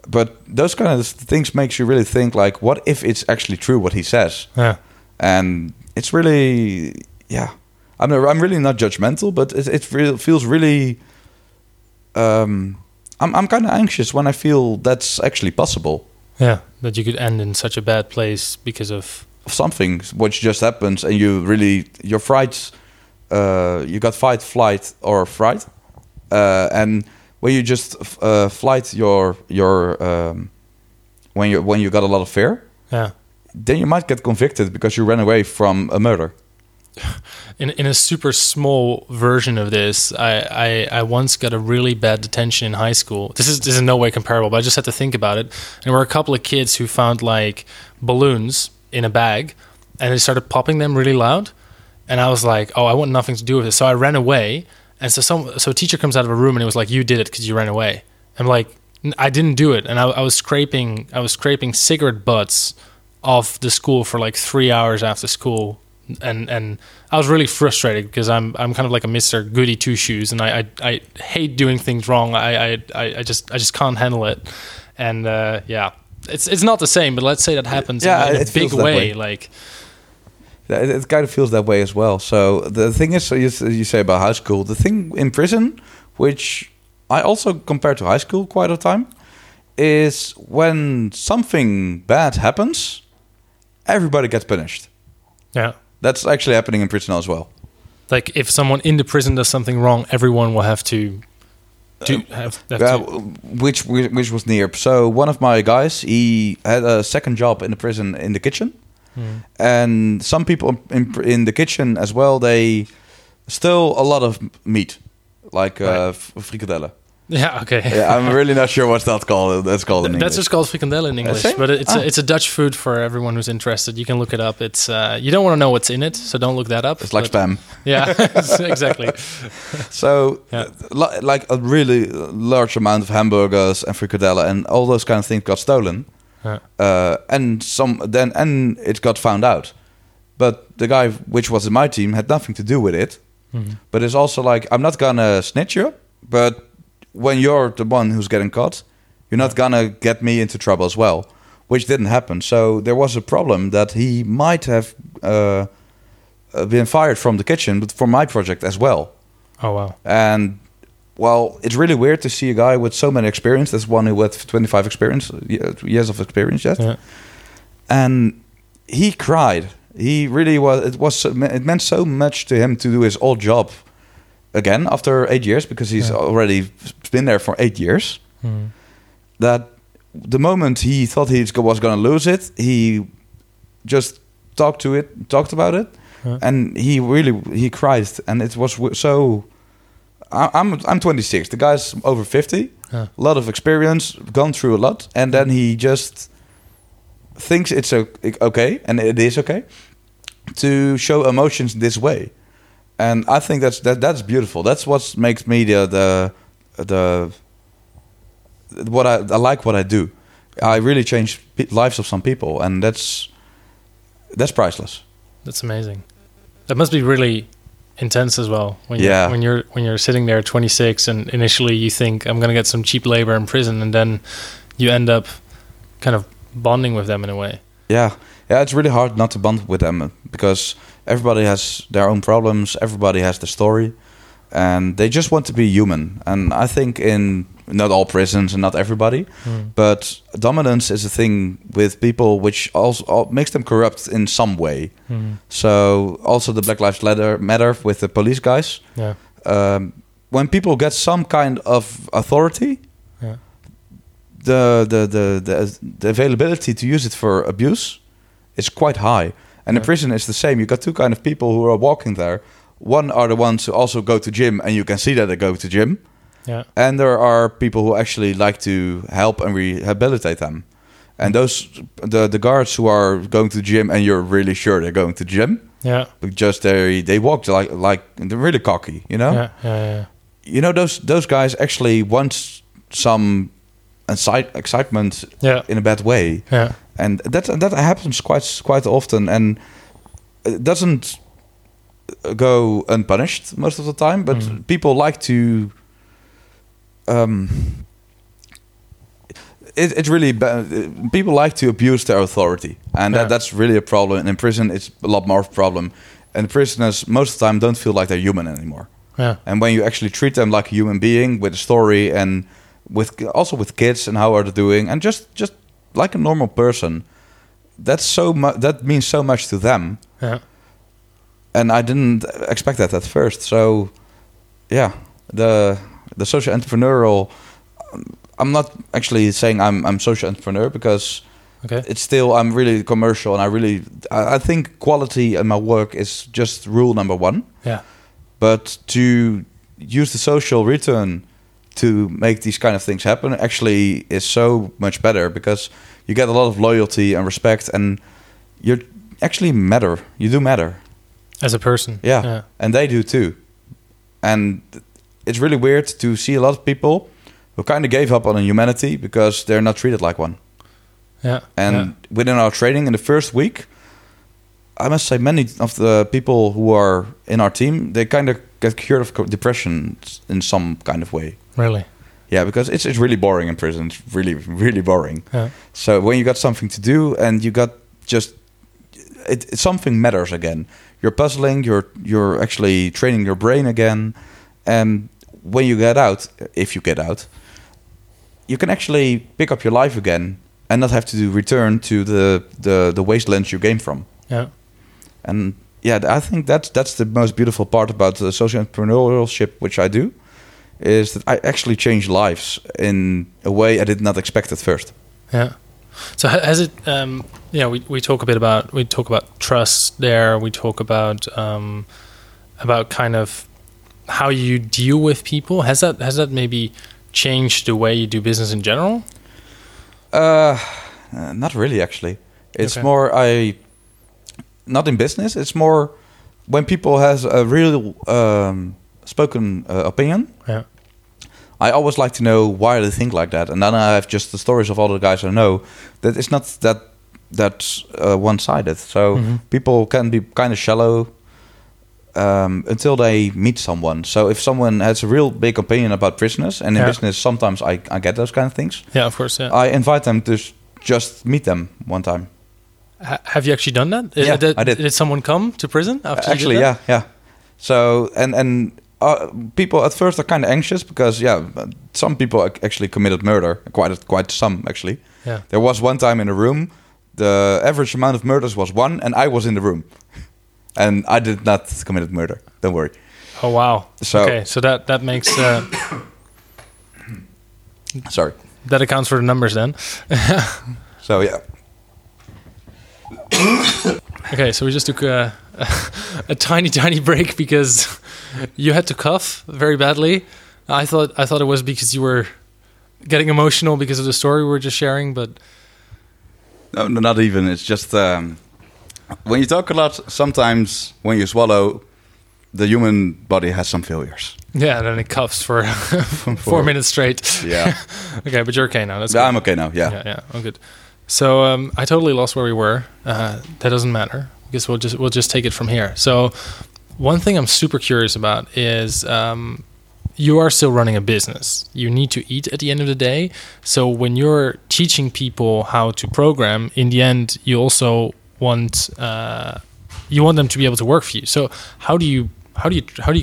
But those kind of things makes you really think, like, what if it's actually true what he says? Yeah. And it's really, I'm really not judgmental, but it feels really. I'm kind of anxious when I feel that's actually possible. Yeah, that you could end in such a bad place because of something which just happens, and you really your fright, you got fight, flight, or fright, and. Where you just flight your when you got a lot of fear, then you might get convicted because you ran away from a murder. In a super small version of this, I once got a really bad detention in high school. This is in no way comparable, but I just had to think about it. And there were a couple of kids who found like balloons in a bag, and they started popping them really loud. And I was like, oh, I want nothing to do with this. So I ran away. And so a teacher comes out of a room and it was like, you did it because you ran away. I'm like, I didn't do it. And I was scraping cigarette butts off the school for like 3 hours after school. And I was really frustrated because I'm kind of like a Mr. Goody Two Shoes, and I hate doing things wrong. I just can't handle it. And it's not the same, but let's say that happens in a big way. Like. It kind of feels that way as well. So the thing is, so you say about high school, the thing in prison, which I also compare to high school quite a time, is when something bad happens, everybody gets punished. Yeah. That's actually happening in prison as well. Like if someone in the prison does something wrong, everyone will have to... Which was near. So one of my guys, he had a second job in the prison in the kitchen. Mm. And some people in the kitchen as well, they steal a lot of meat, like frikandellen. Yeah, okay. Yeah, I'm really not sure what's that called. That's called in English. That's just called frikandellen in English, but it's a Dutch food for everyone who's interested. You can look it up. It's you don't want to know what's in it, so don't look that up. It's like spam. Yeah, exactly. So, like a really large amount of hamburgers and frikandellen and all those kind of things got stolen. And it got found out, But the guy which was in my team had nothing to do with it. Mm-hmm. But it's also like, I'm not going to snitch you, but when you're the one who's getting caught, you're not going to get me into trouble as well, which didn't happen. So there was a problem that he might have been fired from the kitchen, but for my project as well. Oh, wow. And, well, it's really weird to see a guy with so many experience. There's one who had 25 years of experience yet. Yeah. And he cried. He really was. It meant so much to him to do his old job again after 8 years, because he's already been there for 8 years. Mm. That the moment he thought he was going to lose it, he just talked about it, and he cried, and it was so. I'm 26. The guy's over 50. A lot of experience, gone through a lot, and then he just thinks it's okay, and it is okay to show emotions this way, and I think that's beautiful. That's what makes me the what I like what I do. I really change lives of some people, and that's priceless. That's amazing. That must be really intense as well. When you're sitting there, 26, and initially you think I'm gonna get some cheap labor in prison, and then you end up kind of bonding with them in a way. Yeah, it's really hard not to bond with them, because everybody has their own problems, everybody has their story, and they just want to be human. And I think in not all prisons and not everybody, but dominance is a thing with people which also makes them corrupt in some way. So also the Black Lives Matter with the police guys. When people get some kind of authority, the availability to use it for abuse is quite high. And the prison is the same. You've got two kind of people who are walking there. One are the ones who also go to gym, and you can see that they go to gym. Yeah. And there are people who actually like to help and rehabilitate them. And those the guards who are going to gym, and you're really sure they're going to gym. Yeah. Because they walk like they're really cocky, you know? Yeah. You know, those guys actually want some excitement in a bad way, and that happens quite often, and it doesn't go unpunished most of the time. But people like to. It's really people like to abuse their authority, and that's really a problem. And in prison, it's a lot more of a problem, and prisoners most of the time don't feel like they're human anymore. Yeah. And when you actually treat them like a human being with a story and with kids and how are they doing, and just like a normal person, that's so much. That means so much to them. Yeah. And I didn't expect that at first. So, yeah, the social entrepreneurial. I'm not actually saying I'm social entrepreneur, because it's still I'm really commercial, and I think quality in my work is just rule number one. Yeah. But to use the social return to make these kind of things happen actually is so much better, because you get a lot of loyalty and respect, and you actually matter. You do matter. As a person. Yeah. And they do too. And it's really weird to see a lot of people who kind of gave up on humanity because they're not treated like one. Yeah. And within our training in the first week, I must say many of the people who are in our team, they kind of get cured of depression in some kind of way. Really? Yeah, because it's really boring in prison. It's really, really boring. Yeah. So when you got something to do and you got something matters again. You're puzzling, you're actually training your brain again. And when you get out, if you get out, you can actually pick up your life again and not have to return to the wastelands you came from. Yeah. And yeah, I think that's the most beautiful part about the social entrepreneurship, which I do. Is that I actually changed lives in a way I did not expect at first. Yeah. So has it? We talk about trust there. We talk about kind of how you deal with people. Has that maybe changed the way you do business in general? Not really. Actually, it's more not in business. It's more when people has a real. Spoken opinion. Yeah. I always like to know why they think like that, and then I have just the stories of all the guys I know that it's not that that's one-sided. So people can be kind of shallow until they meet someone. So if someone has a real big opinion about business, and in business sometimes I get those kind of things. Yeah, of course. Yeah. I invite them to just meet them one time. Have you actually done that? Yeah, I did. Did someone come to prison after you did that? Actually, yeah. So, and people at first are kind of anxious because, some people actually committed murder, quite some actually. Yeah. There was one time in a room, the average amount of murders was one, and I was in the room. And I did not commit murder, don't worry. Oh, wow. So, okay, so that makes... sorry. That accounts for the numbers then. So, yeah. Okay, so we just took a tiny break because you had to cough very badly. I thought it was because you were getting emotional because of the story we were just sharing, but no, not even. It's just when you talk a lot, sometimes when you swallow, the human body has some failures. Yeah, and then it coughs for 4 minutes straight. Yeah. Okay, but you're okay now. That's good. I'm okay now. Yeah. I'm good. So I totally lost where we were. That doesn't matter. I guess we'll just take it from here. So one thing I'm super curious about is you are still running a business. You need to eat at the end of the day. So when you're teaching people how to program, in the end, you also want them to be able to work for you. So how do you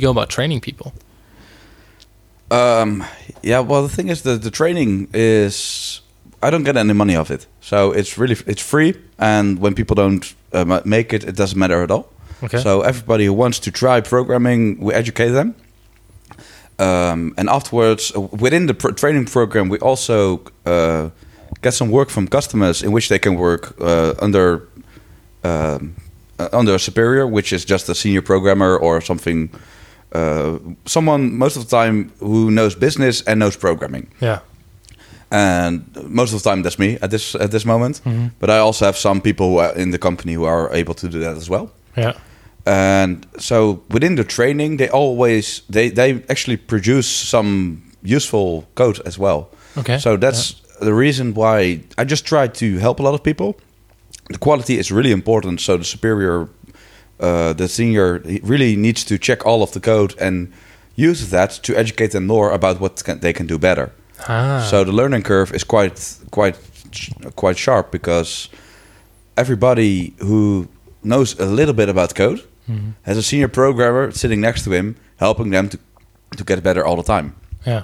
go about training people? Well, the thing is that the training is, I don't get any money off it, so it's free. And when people don't make it, it doesn't matter at all. Okay. So everybody who wants to try programming, we educate them. And afterwards, within the training program, we also get some work from customers in which they can work under a superior, which is just a senior programmer or something. Someone most of the time who knows business and knows programming. Yeah. And most of the time, that's me at this moment. Mm-hmm. But I also have some people who are in the company who are able to do that as well. Yeah. And so within the training, they always they actually produce some useful code as well. Okay. So that's the reason why I just try to help a lot of people. The quality is really important. So the superior, the senior, really needs to check all of the code and use that to educate them more about what they can do better. Ah. So the learning curve is quite sharp because everybody who knows a little bit about code has a senior programmer sitting next to him, helping them to get better all the time. Yeah.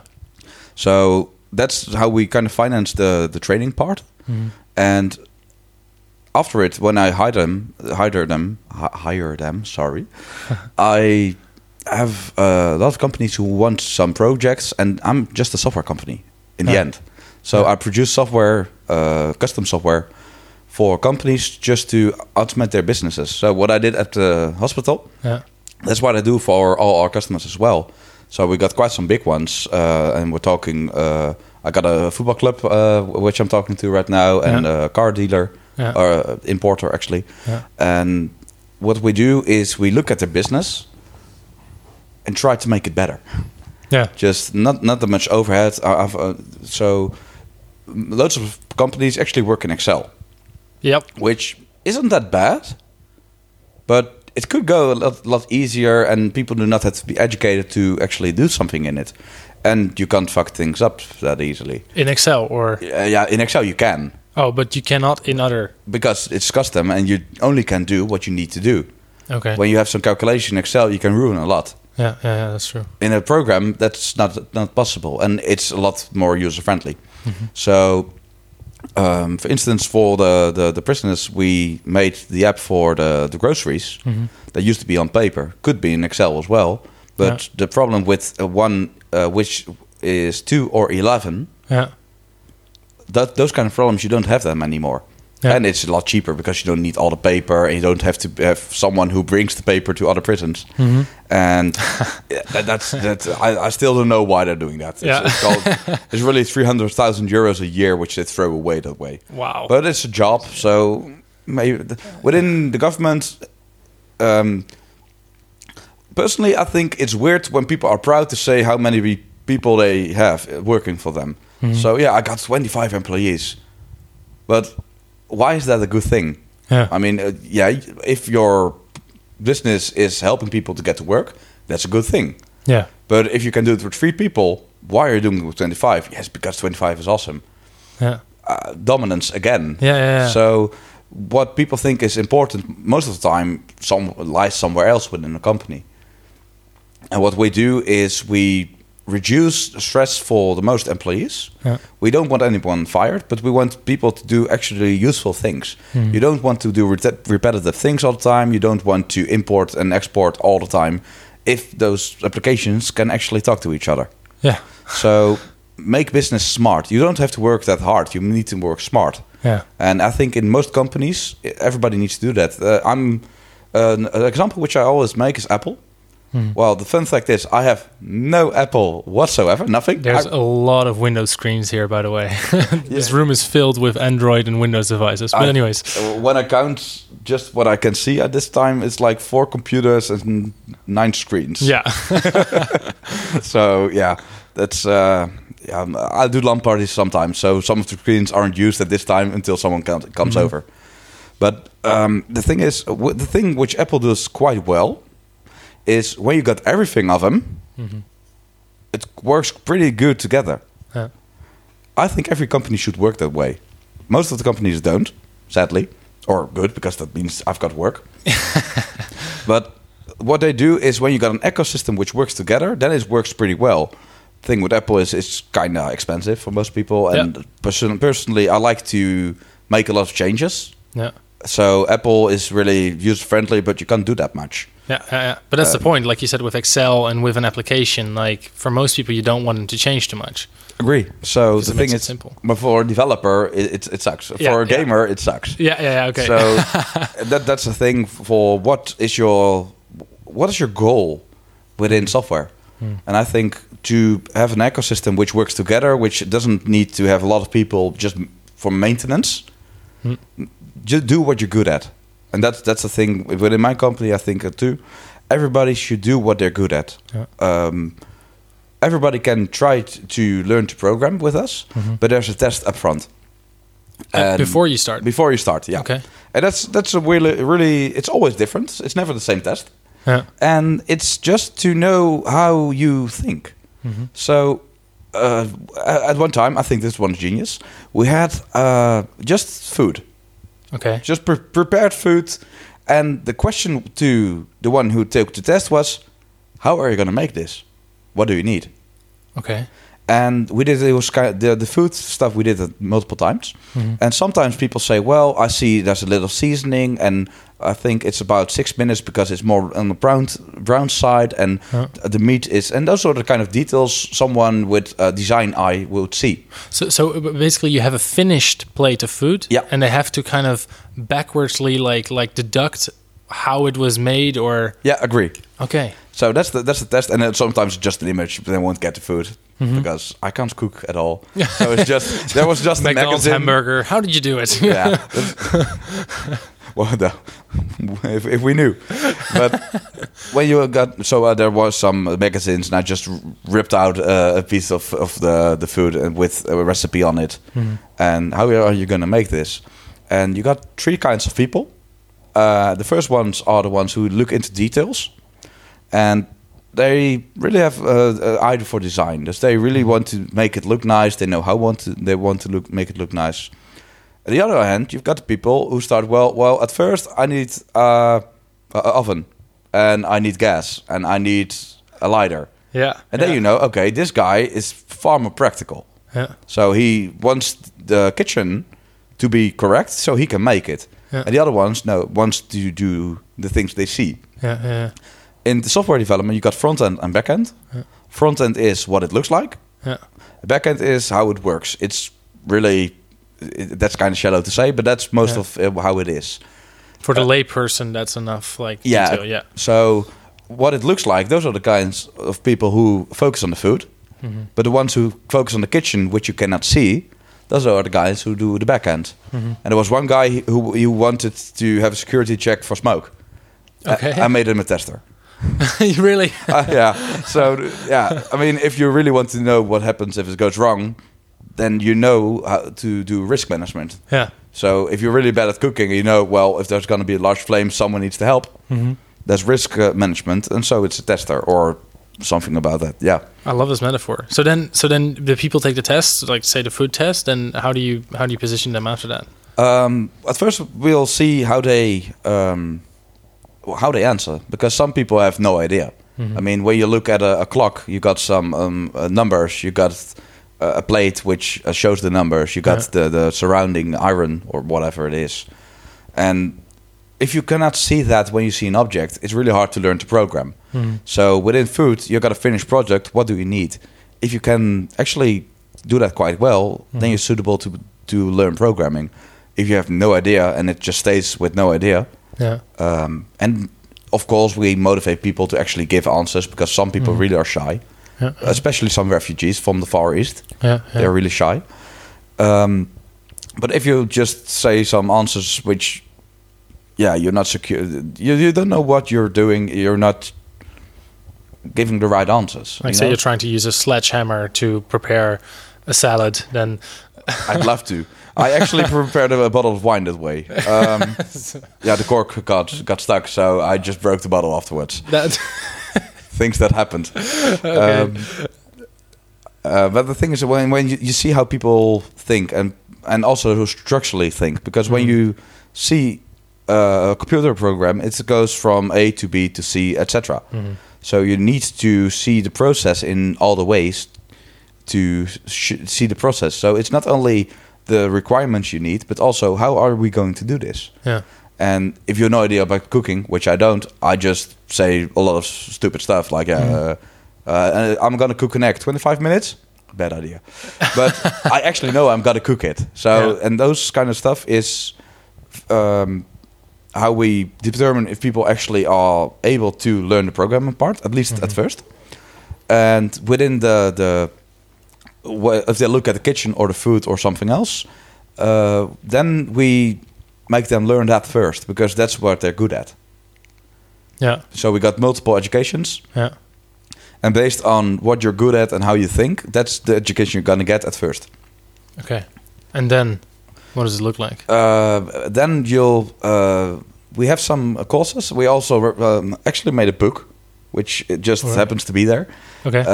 So that's how we kind of finance the training part. Mm-hmm. And after it, when I hire them, I have a lot of companies who want some projects, and I'm just a software company in the end. So I produce software, custom software for companies just to automate their businesses. So what I did at the hospital, that's what I do for all our customers as well. So we got quite some big ones, and we're talking, I got a football club, which I'm talking to right now, and a car dealer, or importer actually. Yeah. And what we do is we look at their business and try to make it better. Yeah. Just not that much overhead. So loads of companies actually work in Excel. Yep. Which isn't that bad, but it could go a lot easier, and people do not have to be educated to actually do something in it. And you can't fuck things up that easily. In Excel or? Yeah, in Excel you can. Oh, but you cannot in other? Because it's custom and you only can do what you need to do. Okay. When you have some calculation in Excel, you can ruin a lot. Yeah, that's true. In a program, that's not possible, and it's a lot more user-friendly. Mm-hmm. So, for instance, for the prisoners, we made the app for the groceries that used to be on paper. Could be in Excel as well, but the problem with one, which is 2 or 11, those kind of problems, you don't have them anymore. Yeah. And it's a lot cheaper because you don't need all the paper, and you don't have to have someone who brings the paper to other prisons. Mm-hmm. And that's I still don't know why they're doing that. It's really 300,000 euros a year, which they throw away that way. Wow. But it's a job. So maybe within the government, personally, I think it's weird when people are proud to say how many people they have working for them. Mm-hmm. So, I got 25 employees. But why is that a good thing? Yeah. I mean, if your business is helping people to get to work, that's a good thing. Yeah. But if you can do it with 3 people, why are you doing it with 25? Yes, because 25 is awesome. Yeah. Dominance again. Yeah. So what people think is important most of the time lies somewhere else within a company. And what we do is we reduce stress for the most employees. Yeah. We don't want anyone fired, but we want people to do actually useful things. Mm. You don't want to do repetitive things all the time. You don't want to import and export all the time if those applications can actually talk to each other. Yeah. So make business smart. You don't have to work that hard. You need to work smart. Yeah. And I think in most companies, everybody needs to do that. An example which I always make is Apple. Mm. Well, the fun fact is I have no Apple whatsoever, nothing. There's a lot of Windows screens here, by the way. This room is filled with Android and Windows devices. But anyways. When I count just what I can see at this time, it's like 4 computers and 9 screens. Yeah. So, yeah, that's... I do LAN parties sometimes, so some of the screens aren't used at this time until someone comes mm-hmm. over. But the thing is, the thing which Apple does quite well... is when you got everything of them, mm-hmm. it works pretty good together. Yeah. I think every company should work that way. Most of the companies don't, sadly, or good, because that means I've got work. But what they do is when you got an ecosystem which works together, then it works pretty well. The thing with Apple is it's kind of expensive for most people, and personally, I like to make a lot of changes. Yeah. So Apple is really user-friendly, but you can't do that much. Yeah. But that's the point. Like you said, with Excel and with an application, like for most people, you don't want them to change too much. Agree. So the thing is, simple. But for a developer, it sucks. Yeah, for a gamer, it sucks. Yeah. Okay. So that's the thing. For what is your goal within software? And I think to have an ecosystem which works together, which doesn't need to have a lot of people just for maintenance. Just do what you're good at. And that's the thing within my company, I think, too. Everybody should do what they're good at. Yeah. Everybody can try to learn to program with us, mm-hmm. but there's a test up front. And before you start? Before you start, yeah. Okay. And that's a really, it's always different. It's never the same test. Yeah. And it's just to know how you think. Mm-hmm. So... at one time, I think this one's genius, we had just food. Okay. Just prepared food. And the question to the one who took the test was, how are you going to make this? What do you need? Okay. And we did the food stuff, we did it multiple times. Mm-hmm. And sometimes people say, well, I see there's a little seasoning and I think it's about 6 minutes because it's more on the brown side and the meat is... And those are the kind of details someone with a design eye would see. So basically you have a finished plate of food and they have to kind of backwardsly like deduct how it was made or... Yeah, agree. Okay. So that's the test. And then sometimes just an image, but they won't get the food. Mm-hmm. Because I can't cook at all. So it's just, there was just McDonald's a magazine. Hamburger. How did you do it? Yeah. Well, no. If we knew. But when you got, there was some magazines and I just ripped out a piece of the food and with a recipe on it. Mm-hmm. And how are you going to make this? And you got 3 kinds of people. The first ones are the ones who look into details. And they really have an eye for design. They really want to make it look nice. They know make it look nice. On the other hand, you've got the people who start, well, at first I need an oven and I need gas and I need a lighter. Yeah. And then you know, okay, this guy is far more practical. Yeah. So he wants the kitchen to be correct so he can make it. Yeah. And the other ones, no, wants to do the things they see. Yeah. In the software development, you got front end and back end. Yeah. Front end is what it looks like. Yeah. Back end is how it works. It's really that's kind of shallow to say, but that's most of how it is. For the layperson, that's enough. Like detail. Yeah. So what it looks like, those are the kinds of people who focus on the food. Mm-hmm. But the ones who focus on the kitchen, which you cannot see, those are the guys who do the back end. Mm-hmm. And there was one guy who wanted to have a security check for smoke. Okay. I made him a tester. You really? So, I mean, if you really want to know what happens if it goes wrong, then you know how to do risk management. Yeah. So if you're really bad at cooking, you know, well, if there's going to be a large flame, someone needs to help. Mm-hmm. There's risk management, and so it's a tester or something about that. Yeah, I love this metaphor. So then the people take the test, like say the food test, and how do you position them after that? At first, we'll see how they answer, because some people have no idea. Mm-hmm. I mean, when you look at a clock, you got some numbers, you got a plate which shows the numbers, you got the surrounding iron or whatever it is. And if you cannot see that when you see an object, it's really hard to learn to program. Mm-hmm. So within food, you got a finished product. What do you need? If you can actually do that quite well, mm-hmm. then you're suitable to learn programming. If you have no idea and it just stays with no idea, and of course, we motivate people to actually give answers, because some people really are shy, especially some refugees from the Far East. Yeah, yeah. They're really shy. But if you just say some answers which, you're not secure, you don't know what you're doing, you're not giving the right answers. Like, say you're trying to use a sledgehammer to prepare a salad, then... I'd love to. I actually prepared a bottle of wine that way. The cork got stuck, so I just broke the bottle afterwards. Things that happened. Okay. But the thing is, when you see how people think and also who structurally think, because when you see a computer program, it goes from A to B to C, etc. Mm-hmm. So you need to see the process in all the ways to see the process. So it's not only the requirements you need, but also how are we going to do this? Yeah. And if you have no idea about cooking, which I don't, I just say a lot of stupid stuff like, I'm going to cook an egg 25 minutes. Bad idea. But I actually know I'm going to cook it. So, and those kind of stuff is how we determine if people actually are able to learn the programming part, at least at first. And within the if they look at the kitchen or the food or something else, then we make them learn that first, because that's what they're good at. Yeah. So we got multiple educations. Yeah. And based on what you're good at and how you think, that's the education you're going to get at first. Okay. And then what does it look like? Then you'll... we have some courses. We also actually made a book, which it just happens to be there. Okay.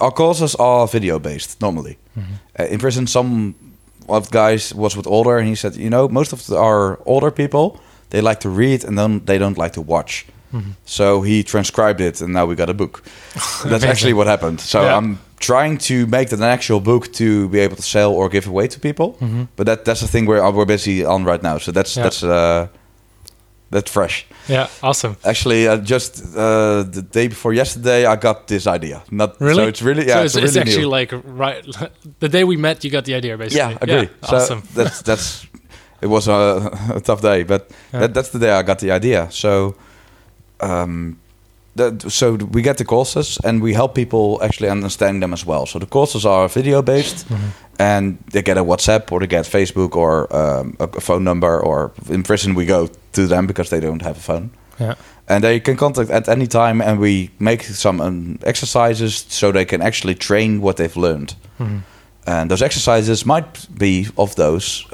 Our courses are video-based, normally. Mm-hmm. In prison, some of the guys was with older, and he said, most of our older people, they like to read, and then they don't like to watch. Mm-hmm. So he transcribed it, and now we got a book. That's actually what happened. So I'm trying to make that an actual book to be able to sell or give away to people. Mm-hmm. But that's the thing we're busy on right now. So that's fresh. Yeah, awesome. Actually, just the day before yesterday, I got this idea. Not really. So it's really it's really actually new. Like right the day we met, you got the idea basically. Yeah, agree. Yeah, so awesome. That's it was a tough day, but that's the day I got the idea. So, so we get the courses and we help people actually understand them as well. So the courses are video based, and they get a WhatsApp or they get Facebook or a phone number. Or in prison, we go to them because they don't have a phone. Yeah. And they can contact at any time, and we make some exercises so they can actually train what they've learned. Mm-hmm. And those exercises might be of those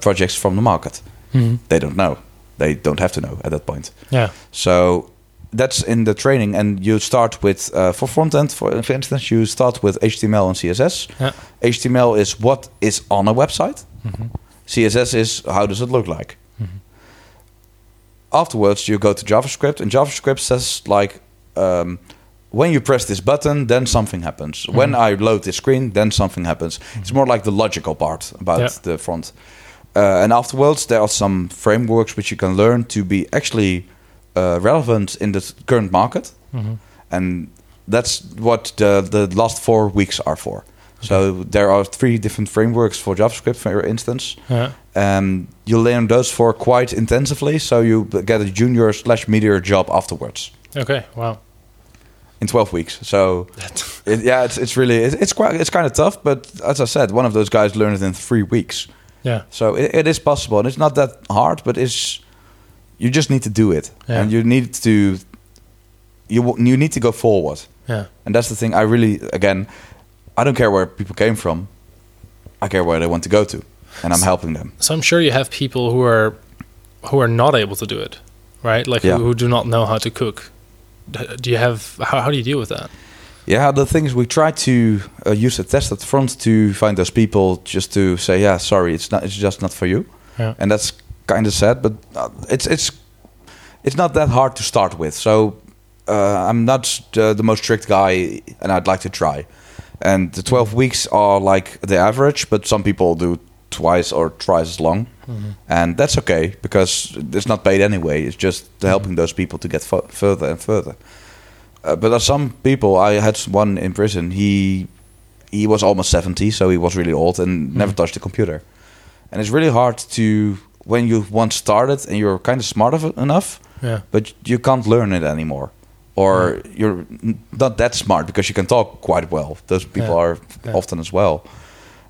projects from the market. Mm-hmm. They don't know. They don't have to know at that point. Yeah. So that's in the training, and you start with for front end, for instance, you start with HTML and CSS. Yeah. HTML is what is on a website. Mm-hmm. CSS is how does it look like. Mm-hmm. Afterwards, you go to JavaScript, and JavaScript says like, when you press this button, then something happens. Mm-hmm. When I load this screen, then something happens. Mm-hmm. It's more like the logical part about the front. And afterwards, there are some frameworks which you can learn to be actually relevant in the current market. Mm-hmm. And that's what the last 4 weeks are for. Okay. So there are 3 different frameworks for JavaScript, for instance. Yeah. You learn those 4 quite intensively, so you get a junior/media job afterwards. Okay, wow. In 12 weeks. So it's kind of tough, but as I said, one of those guys learned it in 3 weeks. Yeah. So it is possible, and it's not that hard, but you just need to do it, and you need to go forward. Yeah. And that's the thing. I don't care where people came from. I care where they want to go to. and I'm helping them. So I'm sure you have people who are not able to do it, right? Like who do not know how to cook. Do you have how do you deal with that? Yeah, the thing is, we try to use a test at front to find those people, just to say, yeah, sorry, it's just not for you, and that's kind of sad. But it's not that hard to start with. So I'm not the most strict guy, and I'd like to try. And the 12 weeks are like the average, but some people do twice or thrice as long, and that's okay because it's not paid anyway. It's just helping those people to get further and further. But there's some people. I had one in prison. He was almost 70, so he was really old and never touched a computer. And it's really hard to, when you once started and you're kind of smart enough, but you can't learn it anymore, or you're not that smart because you can talk quite well. Those people are often as well.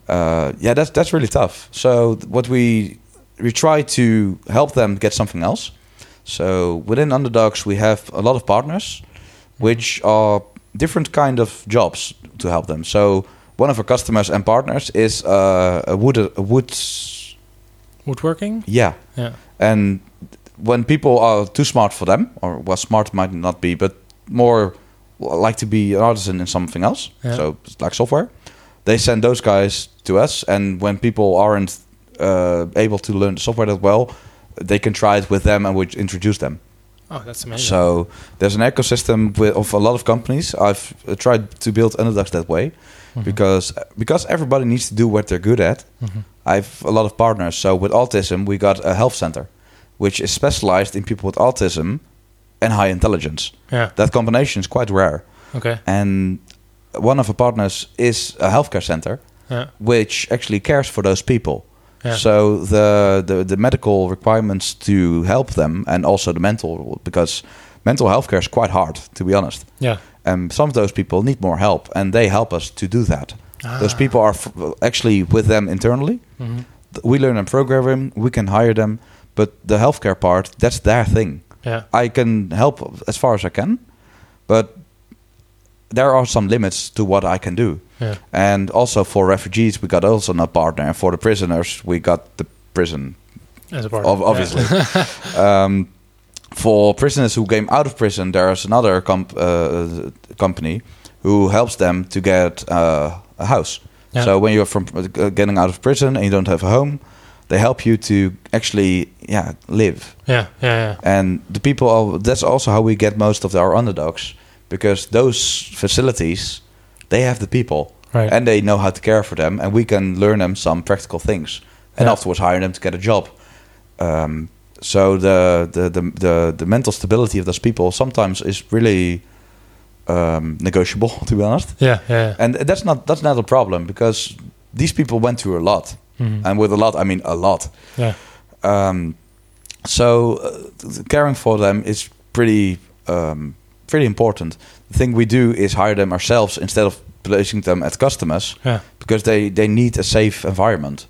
That's really tough. So what we try to help them get something else. So within Underdogs, we have a lot of partners, which are different kind of jobs to help them. So one of our customers and partners is woodworking. Yeah. And when people are too smart for them, or well, smart might not be, but more like to be an artisan in something else. Yeah. So like software, they send those guys to us. And when people aren't able to learn the software that well, they can try it with them, and we introduce them. Oh, that's amazing. So there's an ecosystem of a lot of companies. I've tried to build Underdogs that way because everybody needs to do what they're good at. Mm-hmm. I have a lot of partners. So with autism, we got a health center, which is specialized in people with autism and high intelligence. Yeah. That combination is quite rare. Okay. And one of our partners is a healthcare center, which actually cares for those people. Yeah. So the medical requirements to help them, and also the mental, because mental health care is quite hard, to be honest. Yeah. And some of those people need more help, and they help us to do that. Ah. Those people are actually with them internally. Mm-hmm. We learn and program, we can hire them, but the healthcare part, that's their thing. Yeah. I can help as far as I can, but there are some limits to what I can do. Yeah. And also for refugees, we got also a partner. And for the prisoners, we got the prison. As a partner. Obviously. Yeah. For prisoners who came out of prison, there is another company who helps them to get a house. Yeah. So when you're from getting out of prison and you don't have a home, they help you to actually live. Yeah. And the people, that's also how we get most of our Underdogs. Because those facilities, they have the people, right, and they know how to care for them, and we can learn them some practical things, and afterwards hire them to get a job. So the mental stability of those people sometimes is really negotiable, to be honest. Yeah. And that's not a problem, because these people went through a lot, and with a lot I mean a lot. Yeah. So caring for them is pretty important. The thing we do is hire them ourselves instead of placing them at customers, because they need a safe environment,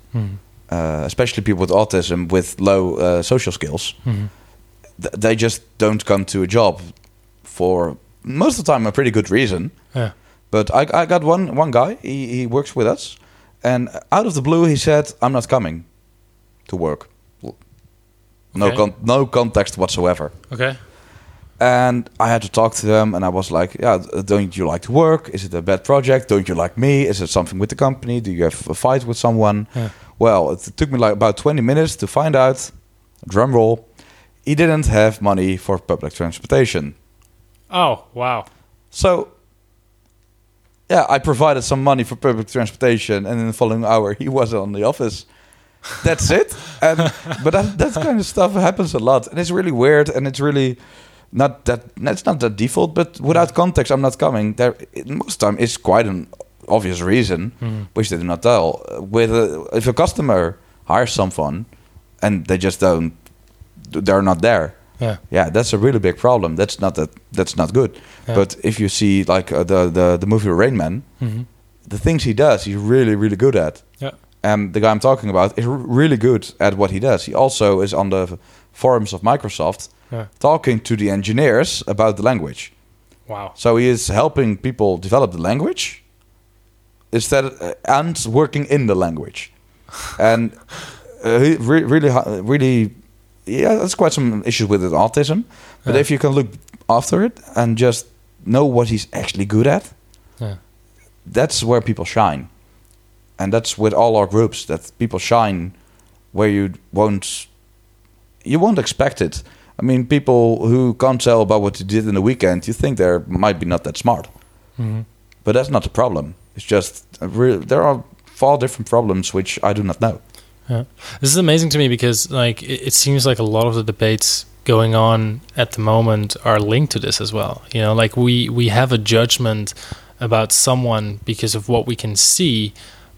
especially people with autism with low social skills. They just don't come to a job for most of the time a pretty good reason. Yeah. But I got one guy, he works with us, and out of the blue he said, "I'm not coming to work." No, no context whatsoever. Okay. And I had to talk to them, and I was like, don't you like to work? Is it a bad project? Don't you like me? Is it something with the company? Do you have a fight with someone? Yeah. Well, it took me like about 20 minutes to find out, drum roll, he didn't have money for public transportation. Oh, wow. So, I provided some money for public transportation, and in the following hour, he was on the office. That's it. But that kind of stuff happens a lot, and it's really weird, and it's really... That's not the default, but without context, I'm not coming. There, most time is quite an obvious reason, which they do not tell. If a customer hires someone and they just don't, they're not there. Yeah, that's a really big problem. That's not good. Yeah. But if you see like the movie Rain Man, the things he does, he's really really good at. Yeah. And the guy I'm talking about is really good at what he does. He also is on the forums of Microsoft. Yeah. Talking to the engineers about the language. Wow. So he is helping people develop the language instead and working in the language. And really, yeah, there's quite some issues with it, autism. But if you can look after it and just know what he's actually good at, that's where people shine. And that's with all our groups, that people shine where you won't expect it. I mean, people who can't tell about what you did in the weekend, you think they might be not that smart. Mm-hmm. But that's not the problem. It's just there are far different problems which I do not know. Yeah. This is amazing to me because it seems like a lot of the debates going on at the moment are linked to this as well. You know, we have a judgment about someone because of what we can see,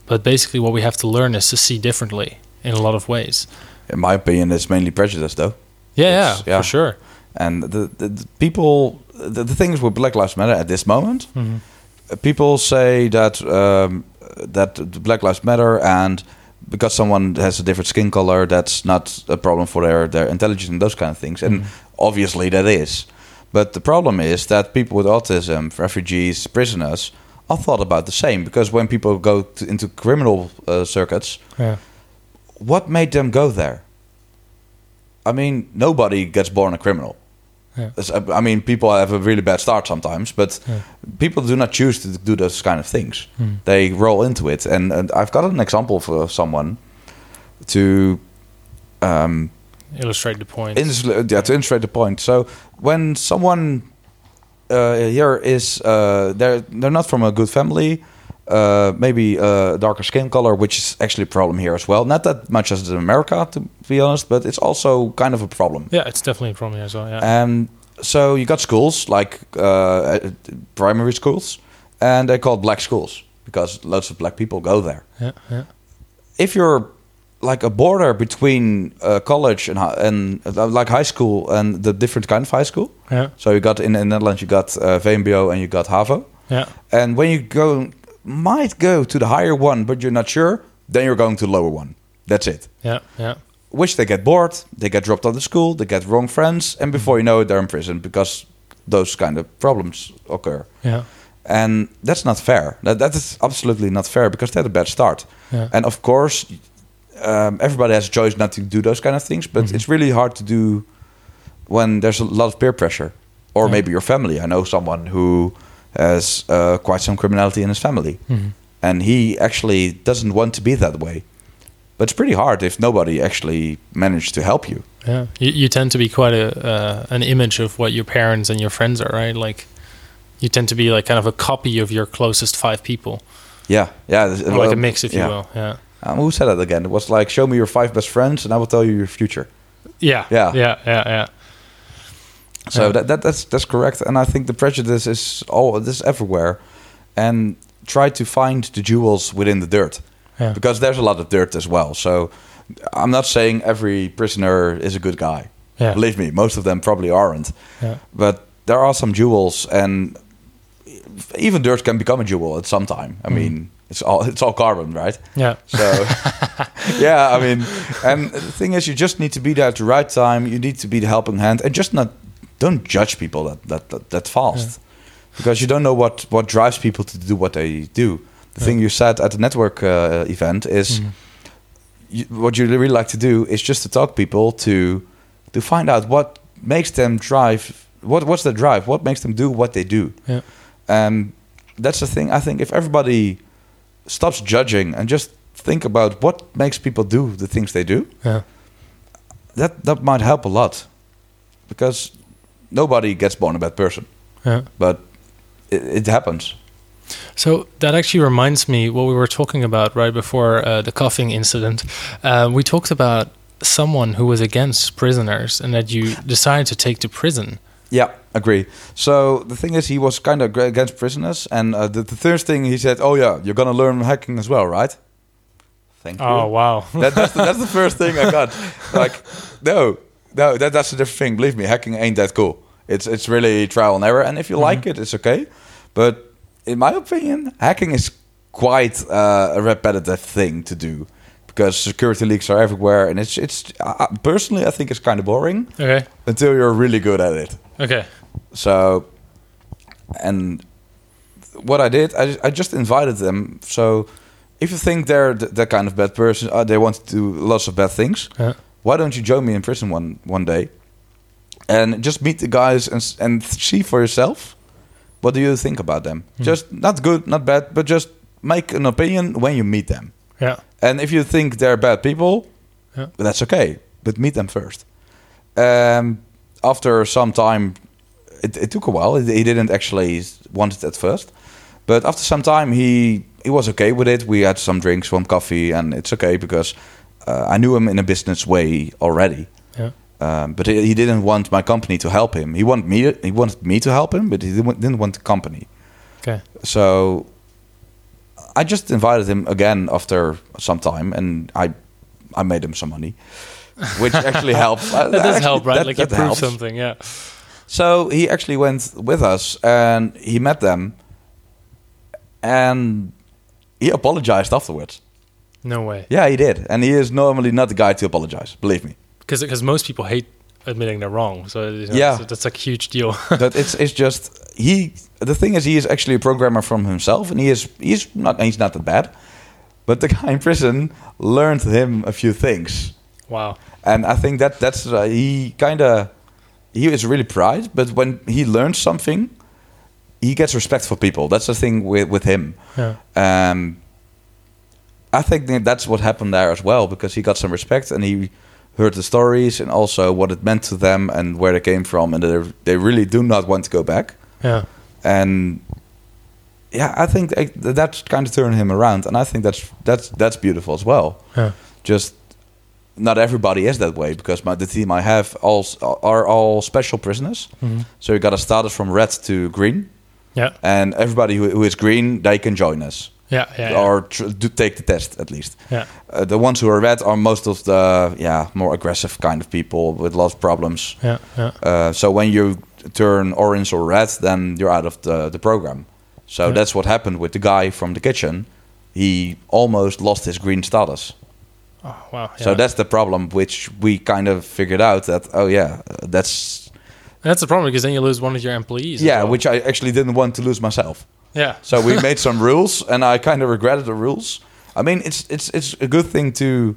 but basically what we have to learn is to see differently in a lot of ways. In my opinion, it's mainly prejudice, though. Yeah, for sure. And the people, the things with Black Lives Matter at this moment, people say that Black Lives Matter, and because someone has a different skin color, that's not a problem for their intelligence and those kind of things. And obviously that is. But the problem is that people with autism, refugees, prisoners, are thought about the same. Because when people go into criminal circuits, what made them go there? I mean, nobody gets born a criminal. Yeah. I mean, people have a really bad start sometimes, but people do not choose to do those kind of things. Mm. They roll into it. And I've got an example for someone to... illustrate the point. To illustrate the point. So when someone here is... They're not from a good family, maybe a darker skin color, which is actually a problem here as well. Not that much as in America, to be honest, but it's also kind of a problem. Yeah, it's definitely a problem here as well, yeah. And so you got schools, like primary schools, and they're called black schools because lots of black people go there. Yeah, yeah. If you're like a border between college and like high school and the different kind of high school. Yeah. So you got in the Netherlands, you got VMBO and you got HAVO. Yeah. And when you might go to the higher one, but you're not sure, then you're going to the lower one. That's it. Yeah, yeah. Which they get bored, they get dropped out of school, they get wrong friends, and before you know it, they're in prison because those kind of problems occur. Yeah. And that's not fair. That is absolutely not fair because they had a bad start. Yeah. And of course... everybody has a choice not to do those kind of things, but it's really hard to do when there's a lot of peer pressure, or maybe your family. I know someone who has quite some criminality in his family, and he actually doesn't want to be that way. But it's pretty hard if nobody actually managed to help you. Yeah, you tend to be quite an image of what your parents and your friends are, right? Like you tend to be like kind of a copy of your closest 5 people. Yeah, yeah, or like a mix, if you will. Yeah. Who said that again? It was like, show me your 5 best friends and I will tell you your future. Yeah. So that's correct. And I think the prejudice is everywhere. And try to find the jewels within the dirt. Yeah. Because there's a lot of dirt as well. So I'm not saying every prisoner is a good guy. Yeah. Believe me, most of them probably aren't. Yeah. But there are some jewels, and even dirt can become a jewel at some time. I mean... It's all carbon, right? Yeah. So, yeah, I mean, and the thing is, you just need to be there at the right time. You need to be the helping hand, and just don't judge people that fast, because you don't know what drives people to do what they do. The thing you said at the network event is what you really like to do is just to talk people to find out what makes them drive. What's their drive? What makes them do what they do? Yeah. And that's the thing. I think if everybody stops judging and just think about what makes people do the things they do, that might help a lot, because nobody gets born a bad person, but it happens. So that actually reminds me what we were talking about right before the coughing incident. We talked about someone who was against prisoners and that you decided to take to prison. Yeah, agree. So the thing is, he was kind of against prisoners. And the third thing he said, oh yeah, you're going to learn hacking as well, right? Thank you. Oh, wow. That's the first thing I got. Like, no, that's a different thing. Believe me, hacking ain't that cool. It's really trial and error. And if you like it, it's okay. But in my opinion, hacking is quite a repetitive thing to do, because security leaks are everywhere. And it's personally, I think it's kind of boring until you're really good at it. Okay. So, and what I did, I just invited them. So if you think they're that kind of bad person, they want to do lots of bad things, yeah. Why don't you join me in prison one day and just meet the guys and see for yourself? What do you think about them? Mm. Just not good, not bad, but just make an opinion when you meet them. Yeah. And if you think they're bad people, yeah. That's okay. But meet them first. After some time, it took a while. He didn't actually want it at first. But after some time, he was okay with it. We had some drinks, some coffee, and it's okay because I knew him in a business way already. Yeah. But he didn't want my company to help him. He wanted me to help him, but he didn't want the company. Okay. So I just invited him again after some time, and I made him some money, which actually helps. That does help, right? Like that proves something, yeah. So he actually went with us, and he met them, and he apologized afterwards. No way. Yeah, he did, and he is normally not the guy to apologize. Believe me. Because most people hate admitting they're wrong, so you know, yeah, that's a huge deal. But it's just he. The thing is, he is actually a programmer from himself, and he's not that bad. But the guy in prison learned him a few things. Wow! And I think that's he is really proud. But when he learns something, he gets respect for people. That's the thing with him. Yeah. I think that's what happened there as well, because he got some respect and he heard the stories and also what it meant to them and where they came from, and they really do not want to go back. Yeah. And yeah, I think that kind of turned him around, and I think that's beautiful as well. Yeah. Just not everybody is that way, because the team I have are all special prisoners. Mm-hmm. So we got to start us from red to green. Yeah. And everybody who is green, they can join us. Yeah, yeah, or do take the test at least. Yeah. The ones who are red are most of the more aggressive kind of people with lots of problems. Yeah, yeah. So when you turn orange or red, then you're out of the program. So that's what happened with the guy from the kitchen. He almost lost his green status. Oh wow! Yeah. So that's the problem, which we kind of figured out that that's the problem, because then you lose one of your employees. Yeah, well, which I actually didn't want to lose myself. Yeah. So we made some rules, and I kind of regretted the rules. I mean, it's a good thing to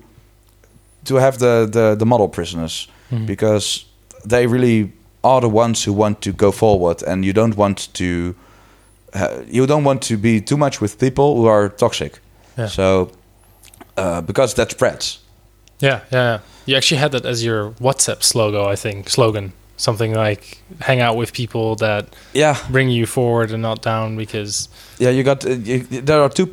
have the model prisoners, mm-hmm, because they really are the ones who want to go forward, and you don't want to be too much with people who are toxic. Yeah. So because that spreads. Yeah, yeah. You actually had that as your WhatsApp slogan. Something like hang out with people that bring you forward and not down, because you got there are two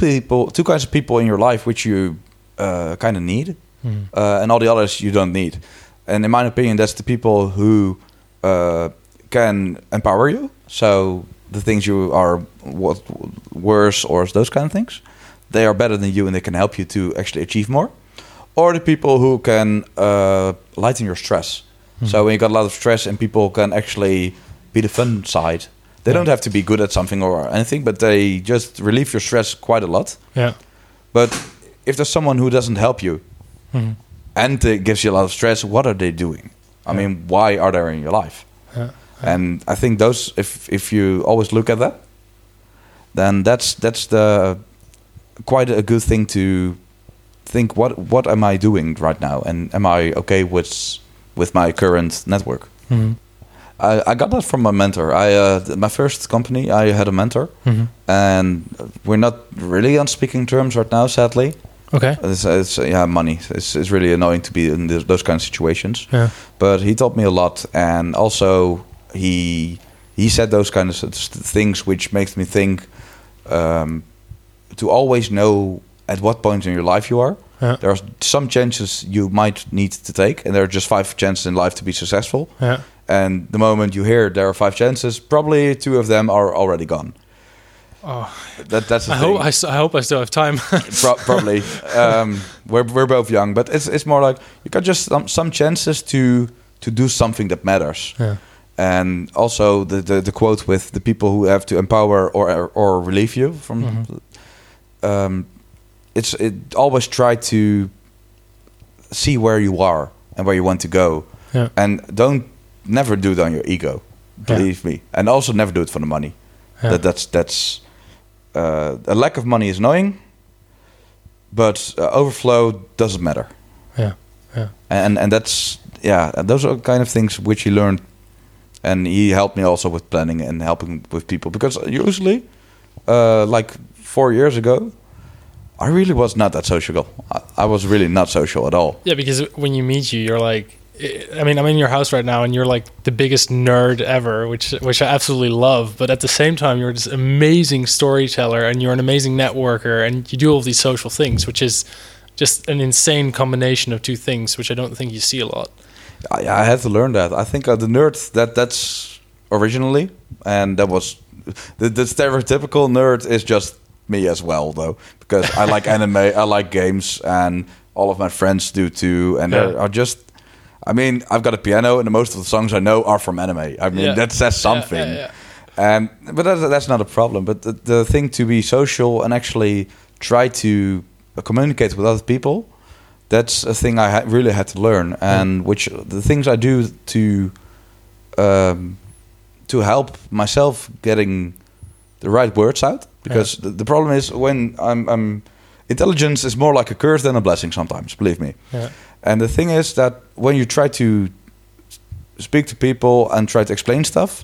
kinds of people in your life which you kind of need, and all the others you don't need. And in my opinion, that's the people who can empower you. So the things you are worse or those kind of things, they are better than you and they can help you to actually achieve more. Or the people who can lighten your stress. So when you got a lot of stress and people can actually be the fun side, they don't have to be good at something or anything, but they just relieve your stress quite a lot. Yeah. But if there's someone who doesn't help you and gives you a lot of stress, what are they doing? I mean, why are they in your life? Yeah. And I think those, if you always look at that, then that's the quite a good thing to think. What am I doing right now? And am I okay with my current network? Mm-hmm. I got that from my mentor. My first company, I had a mentor, and we're not really on speaking terms right now, sadly. Okay. It's money. It's really annoying to be in those kind of situations. Yeah. But he taught me a lot, and also he said those kind of things, which makes me think to always know at what point in your life you are. Yeah. There are some chances you might need to take, and there are just 5 chances in life to be successful. Yeah. And the moment you hear there are 5 chances, probably 2 of them are already gone. Oh, that's the thing. I hope I still have time. Probably. We're both young, but it's more like you got just some chances to do something that matters. Yeah. And also the quote with the people who have to empower or relieve you from. Mm-hmm. It always try to see where you are and where you want to go, and never do it on your ego. Believe me, and also never do it for the money. Yeah. That's a lack of money is annoying, but overflow doesn't matter. Yeah, yeah. And that's, yeah, and those are kind of things which he learned. And he helped me also with planning and helping with people. Because usually, like 4 years ago, I really was not that social. I was really not social at all. Yeah, because when you meet you, you're like, I mean, I'm in your house right now and you're like the biggest nerd ever, which I absolutely love. But at the same time, you're this amazing storyteller and you're an amazing networker and you do all these social things, which is just an insane combination of two things, which I don't think you see a lot. I had to learn that. I think the nerd, that's originally, and that was the stereotypical nerd is just me as well, though, because I like anime, I like games, and all of my friends do too. And yeah. There are just, I mean, I've got a piano, and most of the songs I know are from anime. I mean, yeah. That says something. Yeah. But that's not a problem. But the thing to be social and actually try to communicate with other people. That's a thing I really had to learn, and which the things I do to help myself getting the right words out. Because the problem is when I'm intelligence is more like a curse than a blessing sometimes, believe me. Yeah. And the thing is that when you try to speak to people and try to explain stuff,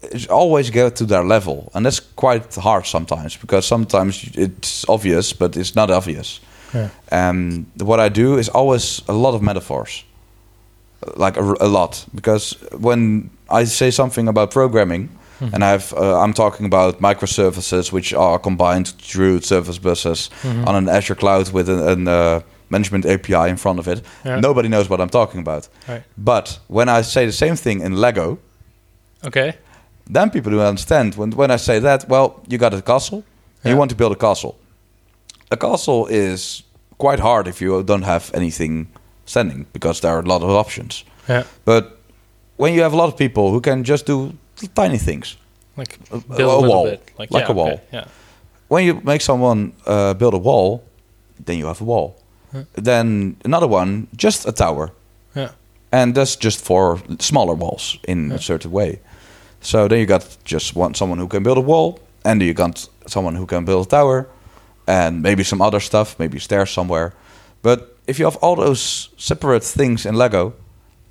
it's always get to their level, and that's quite hard sometimes because sometimes it's obvious, but it's not obvious. Yeah. And what I do is always a lot of metaphors, like a lot, because when I say something about programming, and I'm talking about microservices which are combined through service buses on an Azure cloud with an management API in front of it, nobody knows what I'm talking about. Right. But when I say the same thing in Lego, okay, then people do understand. When I say that, well, you got a castle, and you want to build a castle. A castle is quite hard if you don't have anything standing because there are a lot of options. Yeah. But when you have a lot of people who can just do tiny things, like build a wall, bit. Like a wall. Okay. Yeah. When you make someone build a wall, then you have a wall. Yeah. Then another one, just a tower. Yeah. And that's just for smaller walls in a certain way. So then you got just someone who can build a wall, and you got someone who can build a tower, and maybe some other stuff, maybe stairs somewhere. But if you have all those separate things in Lego,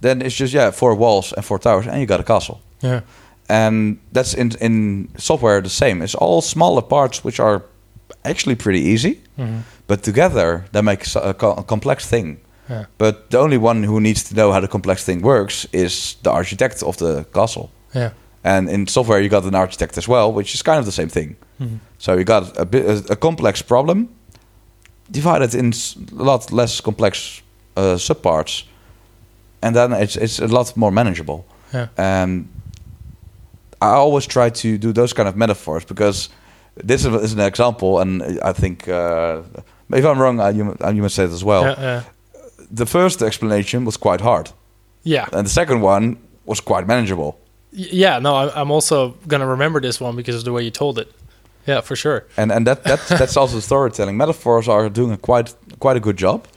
then it's just, 4 walls and 4 towers, and you got a castle. Yeah. And that's in software the same. It's all smaller parts which are actually pretty easy, but together they make a complex thing. Yeah. But the only one who needs to know how the complex thing works is the architect of the castle. Yeah. And in software, you got an architect as well, which is kind of the same thing. Mm-hmm. So you got a complex problem divided in a lot less complex subparts, and then it's a lot more manageable. Yeah. And I always try to do those kind of metaphors because this is an example, and I think if I'm wrong, you must say it as well. Yeah. The first explanation was quite hard. Yeah. And the second one was quite manageable. Yeah, no, I'm also going to remember this one because of the way you told it. Yeah, for sure. And that's also storytelling. Metaphors are doing quite a good job.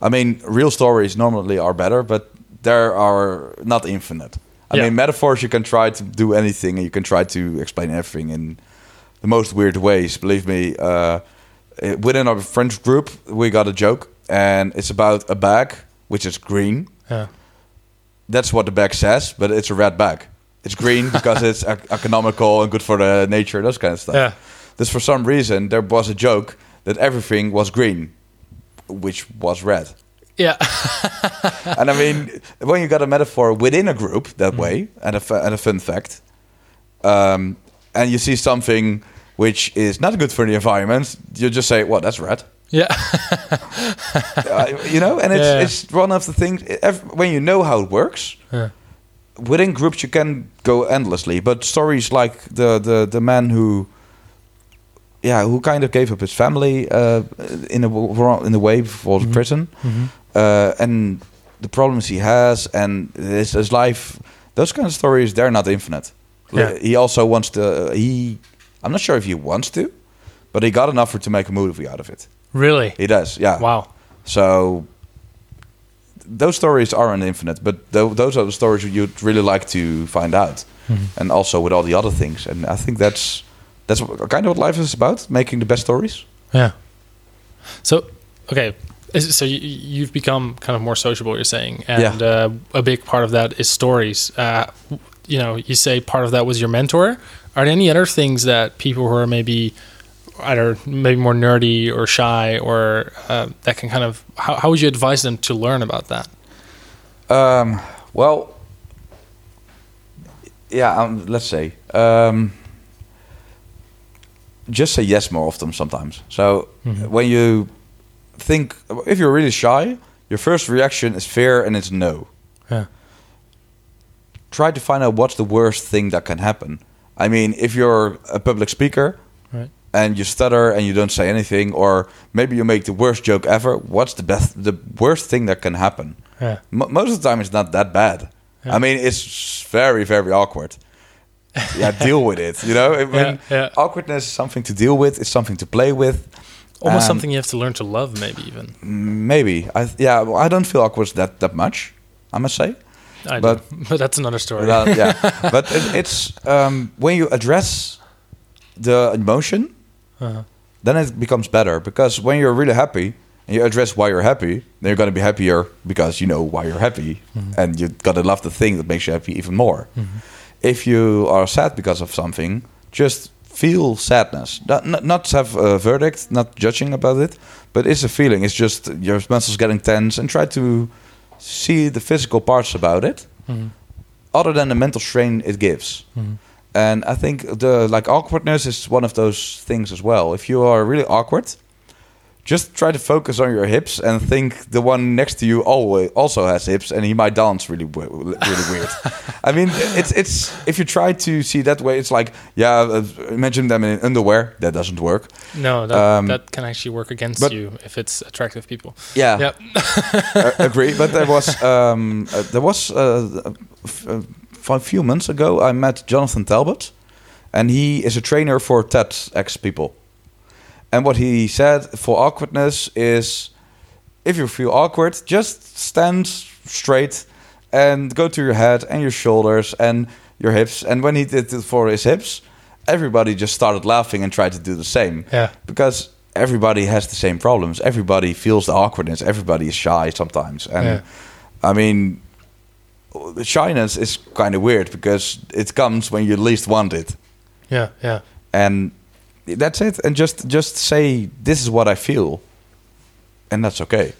I mean, real stories normally are better, but they are not infinite. I mean, metaphors, you can try to do anything, and you can try to explain everything in the most weird ways. Believe me, within our French group, we got a joke, and it's about a bag, which is green. Yeah. That's what the bag says, but it's a red bag. It's green because it's economical and good for the nature, those kind of stuff. Yeah. This, for some reason, there was a joke that everything was green, which was red. Yeah. And I mean, when you got a metaphor within a group that way, and a fun fact, and you see something which is not good for the environment, you just say, well, that's red. Yeah. And it's one of the things, when you know how it works... Yeah. Within groups, you can go endlessly, but stories like the man who kind of gave up his family in a way for prison, and the problems he has and his life, those kind of stories, they're not infinite. Yeah. He also wants to. I'm not sure if he wants to, but he got an offer to make a movie out of it. Really? He does. Yeah. Wow. So. Those stories aren't infinite, but those are the stories you'd really like to find out, and also with all the other things. And I think that's kind of what life is about, making the best stories. Yeah. So, okay. So you've become kind of more sociable, you're saying, and a big part of that is stories. You know, you say part of that was your mentor. Are there any other things that people who are maybe either maybe more nerdy or shy or that can kind of, how would you advise them to learn about that? Well, yeah, let's say, just say yes more often sometimes. So when you think, if you're really shy, your first reaction is fear and it's no. Yeah. Try to find out what's the worst thing that can happen. I mean, if you're a public speaker, right, and you stutter and you don't say anything, or maybe you make the worst joke ever, what's the worst thing that can happen? Yeah. Most of the time, it's not that bad. Yeah. I mean, it's very, very awkward. Yeah, deal with it. You know, I mean, awkwardness is something to deal with. It's something to play with. Almost something you have to learn to love, maybe even. Maybe. Well, I don't feel awkward that much, I must say. But that's another story. But it's when you address the emotion, then it becomes better. Because when you're really happy and you address why you're happy, then you're going to be happier because you know why you're happy. Mm-hmm. And you've got to love the thing that makes you happy even more. Mm-hmm. If you are sad because of something, just feel sadness. Not have a verdict, not judging about it, but it's a feeling. It's just your muscles getting tense, and try to see the physical parts about it, other than the mental strain it gives. Mm-hmm. And I think awkwardness is one of those things as well. If you are really awkward, just try to focus on your hips and think the one next to you also has hips and he might dance really weird. I mean, it's if you try to see that way, it's like, imagine them in underwear. That doesn't work. No, that can actually work against you if it's attractive people. Yeah, yep. Agree. But a few months ago, I met Jonathan Talbot, and he is a trainer for TEDx people. And what he said for awkwardness is, if you feel awkward, just stand straight and go to your head and your shoulders and your hips. And when he did it for his hips, everybody just started laughing and tried to do the same. Yeah. Because everybody has the same problems. Everybody feels the awkwardness. Everybody is shy sometimes. And I mean, shyness is kind of weird because it comes when you least want it. Yeah, yeah. And that's it, and just say, this is what I feel, and that's okay.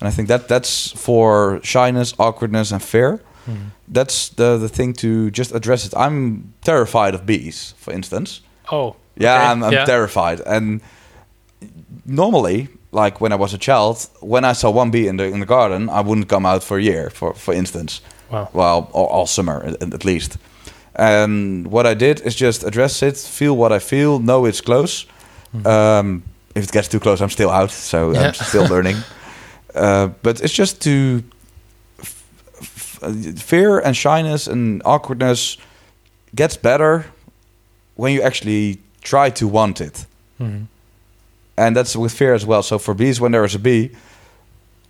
And I think that's for shyness, awkwardness, and fear. Mm. That's the thing to just address it. I'm terrified of bees, for instance. Oh, yeah, okay. I'm terrified. And normally, like when I was a child, when I saw one bee in the garden, I wouldn't come out for a year, for instance. Wow. Well, or all summer at least. And what I did is just address it, feel what I feel, know it's close. Mm-hmm. If it gets too close, I'm still out, so I'm still learning. But it's just to fear and shyness and awkwardness gets better when you actually try to want it. Mm-hmm. And that's with fear as well. So for bees, when there is a bee,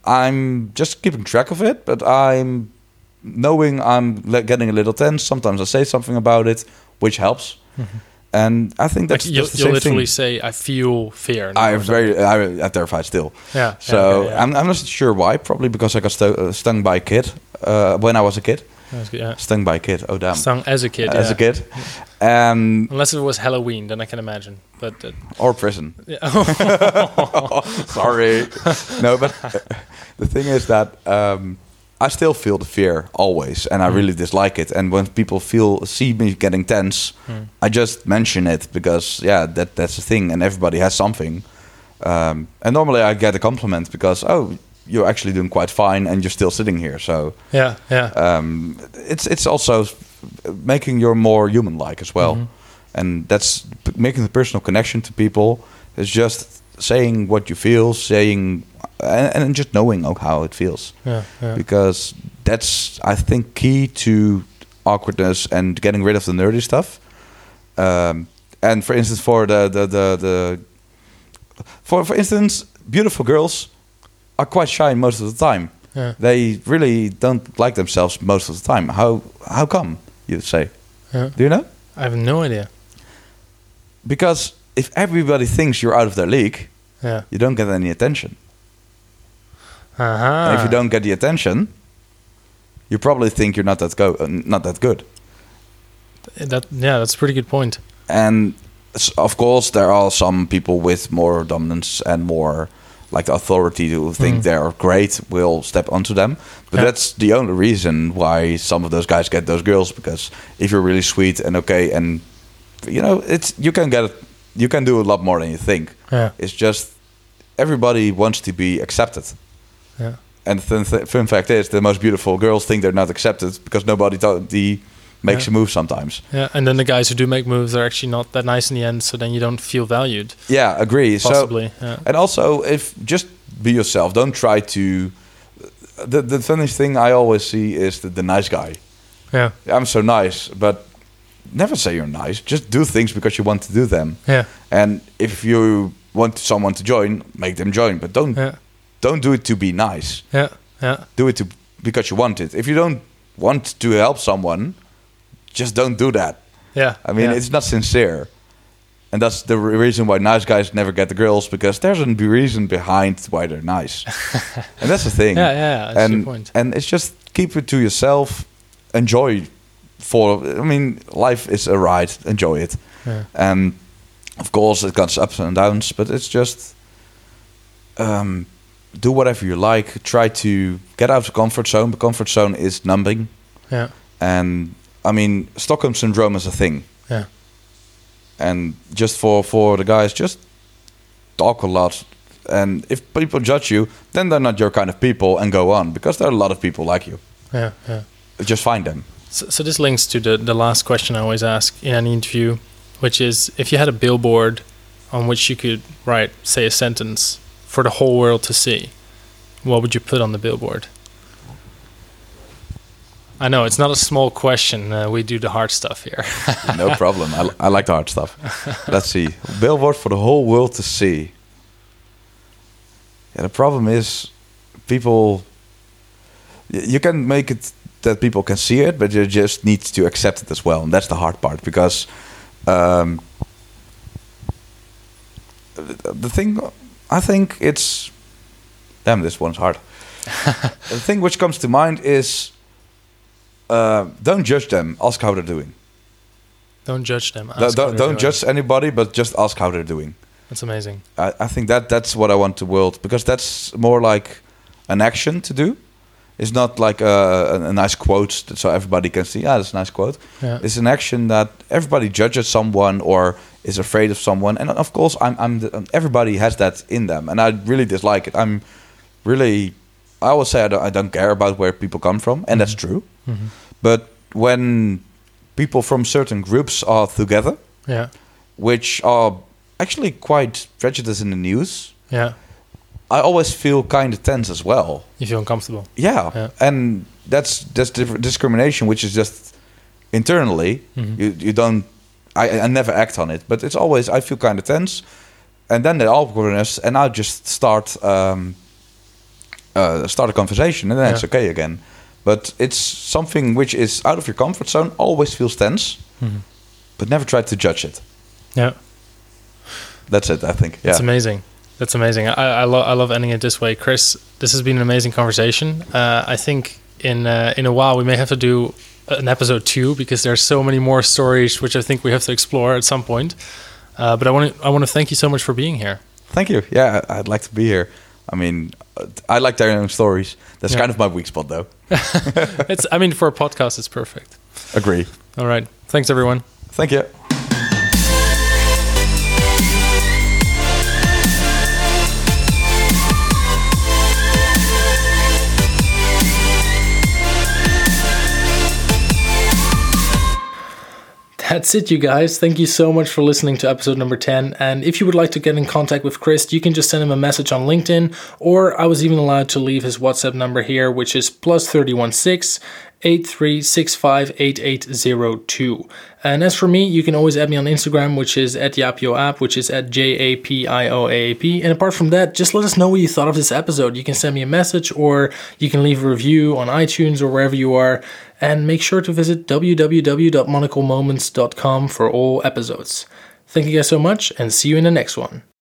I'm just keeping track of it, but I'm knowing I'm getting a little tense. Sometimes I say something about it, which helps. Mm-hmm. And I think that's the same thing. You literally say, I feel fear. I'm terrified still. Yeah. So I'm not sure why. Probably because I got stung by a kid when I was a kid. Yeah. Stung by a kid. Oh, damn. Stung as a kid. As a kid. Unless it was Halloween, then I can imagine. But or prison. Yeah. Sorry. No, but the thing is that I still feel the fear always, and I really dislike it. And when people see me getting tense, I just mention it because, that's the thing, and everybody has something. And normally I get a compliment because, oh, you're actually doing quite fine, and you're still sitting here. So yeah. It's also making you more human-like as well, and that's making the personal connection to people. It's just saying what you feel, and just knowing how it feels. Yeah. Because that's, I think, key to awkwardness and getting rid of the nerdy stuff. And for instance, for the beautiful girls are quite shy most of the time. Yeah. They really don't like themselves most of the time. How come, you say? Yeah. Do you know? I have no idea. Because if everybody thinks you're out of their league, yeah. you don't get any attention. Uh-huh. And if you don't get the attention, you probably think you're not that good. That's a pretty good point. And of course, there are some people with more dominance and more like authority who think they're great will step onto them. But that's the only reason why some of those guys get those girls, because if you're really sweet and okay and you can do a lot more than you think. Yeah. It's just everybody wants to be accepted. Yeah. And the fun fact is, the most beautiful girls think they're not accepted because nobody makes a move sometimes. Yeah, and then the guys who do make moves are actually not that nice in the end, so then you don't feel valued. Yeah, agree. Possibly. So, yeah. And also, if just be yourself. Don't try to... The funny thing I always see is the nice guy. Yeah. I'm so nice, but never say you're nice. Just do things because you want to do them. Yeah. And if you want someone to join, make them join, but don't do it to be nice. Yeah, yeah. Do it because you want it. If you don't want to help someone, just don't do that. Yeah. I mean, it's not sincere. And that's the reason why nice guys never get the girls, because there's a reason behind why they're nice. And that's the thing. Yeah, that's a good point. And it's just keep it to yourself. Life is a ride. Enjoy it. Yeah. And of course, it comes ups and downs, but it's just... do whatever you like. Try to get out of the comfort zone. The comfort zone is numbing. Yeah. And I mean, Stockholm syndrome is a thing. Yeah. And just for the guys, just talk a lot. And if people judge you, then they're not your kind of people, and go on, because there are a lot of people like you. Yeah. Yeah. Just find them. So this links to the last question I always ask in any interview, which is, if you had a billboard on which you could write, say, a sentence for the whole world to see, what would you put on the billboard? I know it's not a small question. We do the hard stuff here. No problem. I like the hard stuff. Let's see. Billboard for the whole world to see. Yeah, the problem is, people... You can make it that people can see it, but you just need to accept it as well. And that's the hard part, because... the thing... I think it's... Damn, this one's hard. The thing which comes to mind is... don't judge them. Ask how they're doing. Don't judge them. Don't judge anybody, but just ask how they're doing. That's amazing. I think that's what I want the world... Because that's more like an action to do. It's not like a nice quote so everybody can see, that's a nice quote. Yeah. It's an action that everybody judges someone or is afraid of someone. And of course, everybody has that in them. And I really dislike it. I always say I don't care about where people come from. And that's true. Mm-hmm. But when people from certain groups are together, which are actually quite prejudiced in the news, I always feel kind of tense as well. You feel uncomfortable. Yeah, yeah. And that's discrimination, which is just internally. Mm-hmm. You don't... I never act on it, but it's always... I feel kind of tense. And then the awkwardness, and I'll just start a conversation, and then it's okay again. But it's something which is out of your comfort zone, always feels tense, but never try to judge it. Yeah. That's it, I think. Yeah. It's amazing. That's amazing. I love ending it this way. Chris, this has been an amazing conversation. I think in a while we may have to do an episode 2, because there's so many more stories which I think we have to explore at some point. But I want to thank you so much for being here. Thank you. Yeah, I'd like to be here. I mean, I like their own stories. That's kind of my weak spot, though. For a podcast, it's perfect. Agree. All right. Thanks, everyone. Thank you. That's it, you guys. Thank you so much for listening to episode number 10. And if you would like to get in contact with Chris, you can just send him a message on LinkedIn, or I was even allowed to leave his WhatsApp number here, which is +316 83658802. And as for me, you can always add me on Instagram, which is @japioaap, which is @japioaap. And apart from that, just let us know what you thought of this episode. You can send me a message, or you can leave a review on iTunes or wherever you are. And make sure to visit www.monoclemoments.com for all episodes. Thank you guys so much, and see you in the next one.